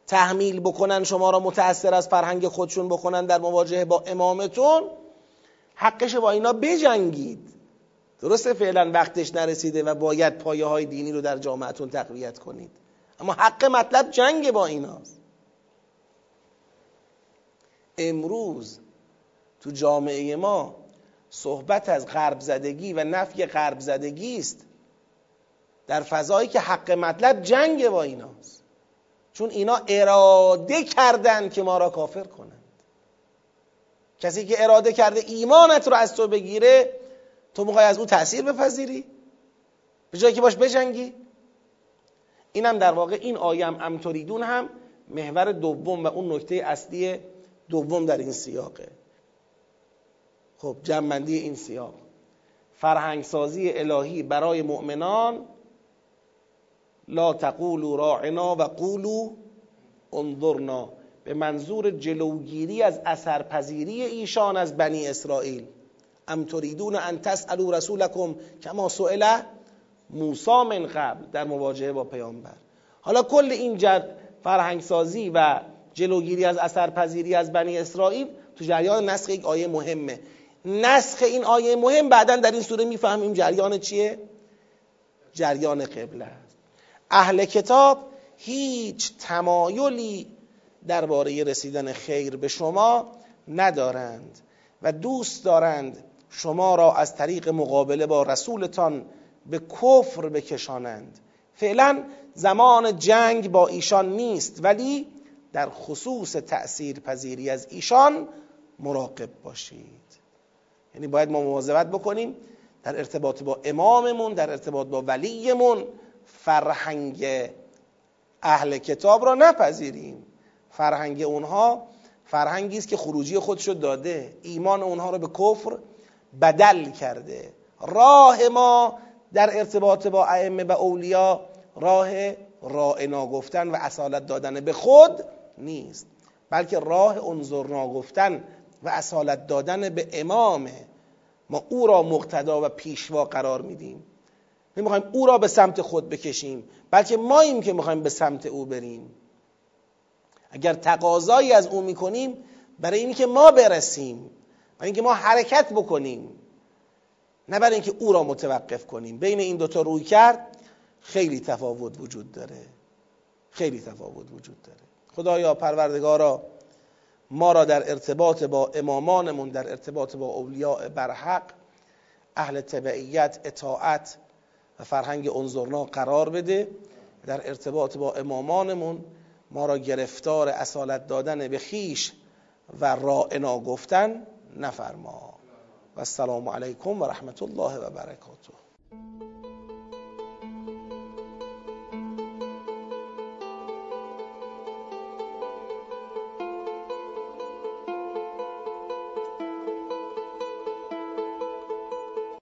تحمیل بکنن، شما را متأثر از فرهنگ خودشون بکنن در مواجهه با امامتون، حقش با اینا بجنگید. درسته فعلا وقتش نرسیده و باید پایه های دینی رو در جامعتون تقویت کنید، اما حق مطلب جنگ با ایناست. امروز تو جامعه ما صحبت از غرب زدگی و نفی غرب زدگی است در فضایی که حق مطلب جنگ با ایناست، چون اینا اراده کردن که ما را کافر کنند. کسی که اراده کرده ایمانت رو از تو بگیره، تو میخوای از او تأثیر بپذیری به جایی که باش بجنگی؟ اینم در واقع این آیه ام توریدون هم محور دوم و اون نکته اصلی دوم در این سیاقه. خب جمع‌بندی این سیاق، فرهنگسازی الهی برای مؤمنان، لا تقولوا راعنا و قولوا انظرنا، به منظور جلوگیری از اثرپذیری ایشان از بنی اسرائیل. ام تریدون ان تسالوا رسولکم کما سئل موسی من قبل، در مواجهه با پیامبر. حالا کل این فرهنگسازی و جلوگیری از اثرپذیری از بنی اسرائیل تو جریان نسخ یک آیه مهمه. نسخ این آیه مهم بعداً در این سوره میفهمیم جریان چیه؟ جریان قبله. اهل کتاب هیچ تمایلی درباره رسیدن خیر به شما ندارند و دوست دارند شما را از طریق مقابله با رسولتان به کفر بکشانند. فعلا زمان جنگ با ایشان نیست، ولی در خصوص تأثیر پذیری از ایشان مراقب باشید. یعنی باید ما مواظبت بکنیم در ارتباط با اماممون، در ارتباط با ولیمون، فرهنگ اهل کتاب را نپذیریم. فرهنگ اونها فرهنگی است که خروجی خودش رو داده، ایمان اونها رو به کفر بدل کرده. راه ما در ارتباط با ائمه و اولیا راه راعنا گفتن و اصالت دادن به خود نیست، بلکه راه انظرنا گفتن و اصالت دادن به امامه. ما او را مقتدا و پیشوا قرار میدیم، نمیخوایم او را به سمت خود بکشیم، بلکه ماییم که میخوایم به سمت او بریم. اگر تقاضایی از او میکنیم برای اینکه ما برسیم، برای اینکه ما حرکت بکنیم، نه برای اینکه او را متوقف کنیم. بین این دوتا روی کرد خیلی تفاوت وجود داره، خیلی تفاوت وجود داره. خدایا پروردگارا، ما را در ارتباط با امامانمون، در ارتباط با اولیاء برحق، اهل تبعیت، اطاعت و فرهنگ انظرنا قرار بده. در ارتباط با امامانمون ما را گرفتار اصالت دادن به خیش و راعنا گفتن نفرما. و السلام علیکم و رحمت الله و برکاته.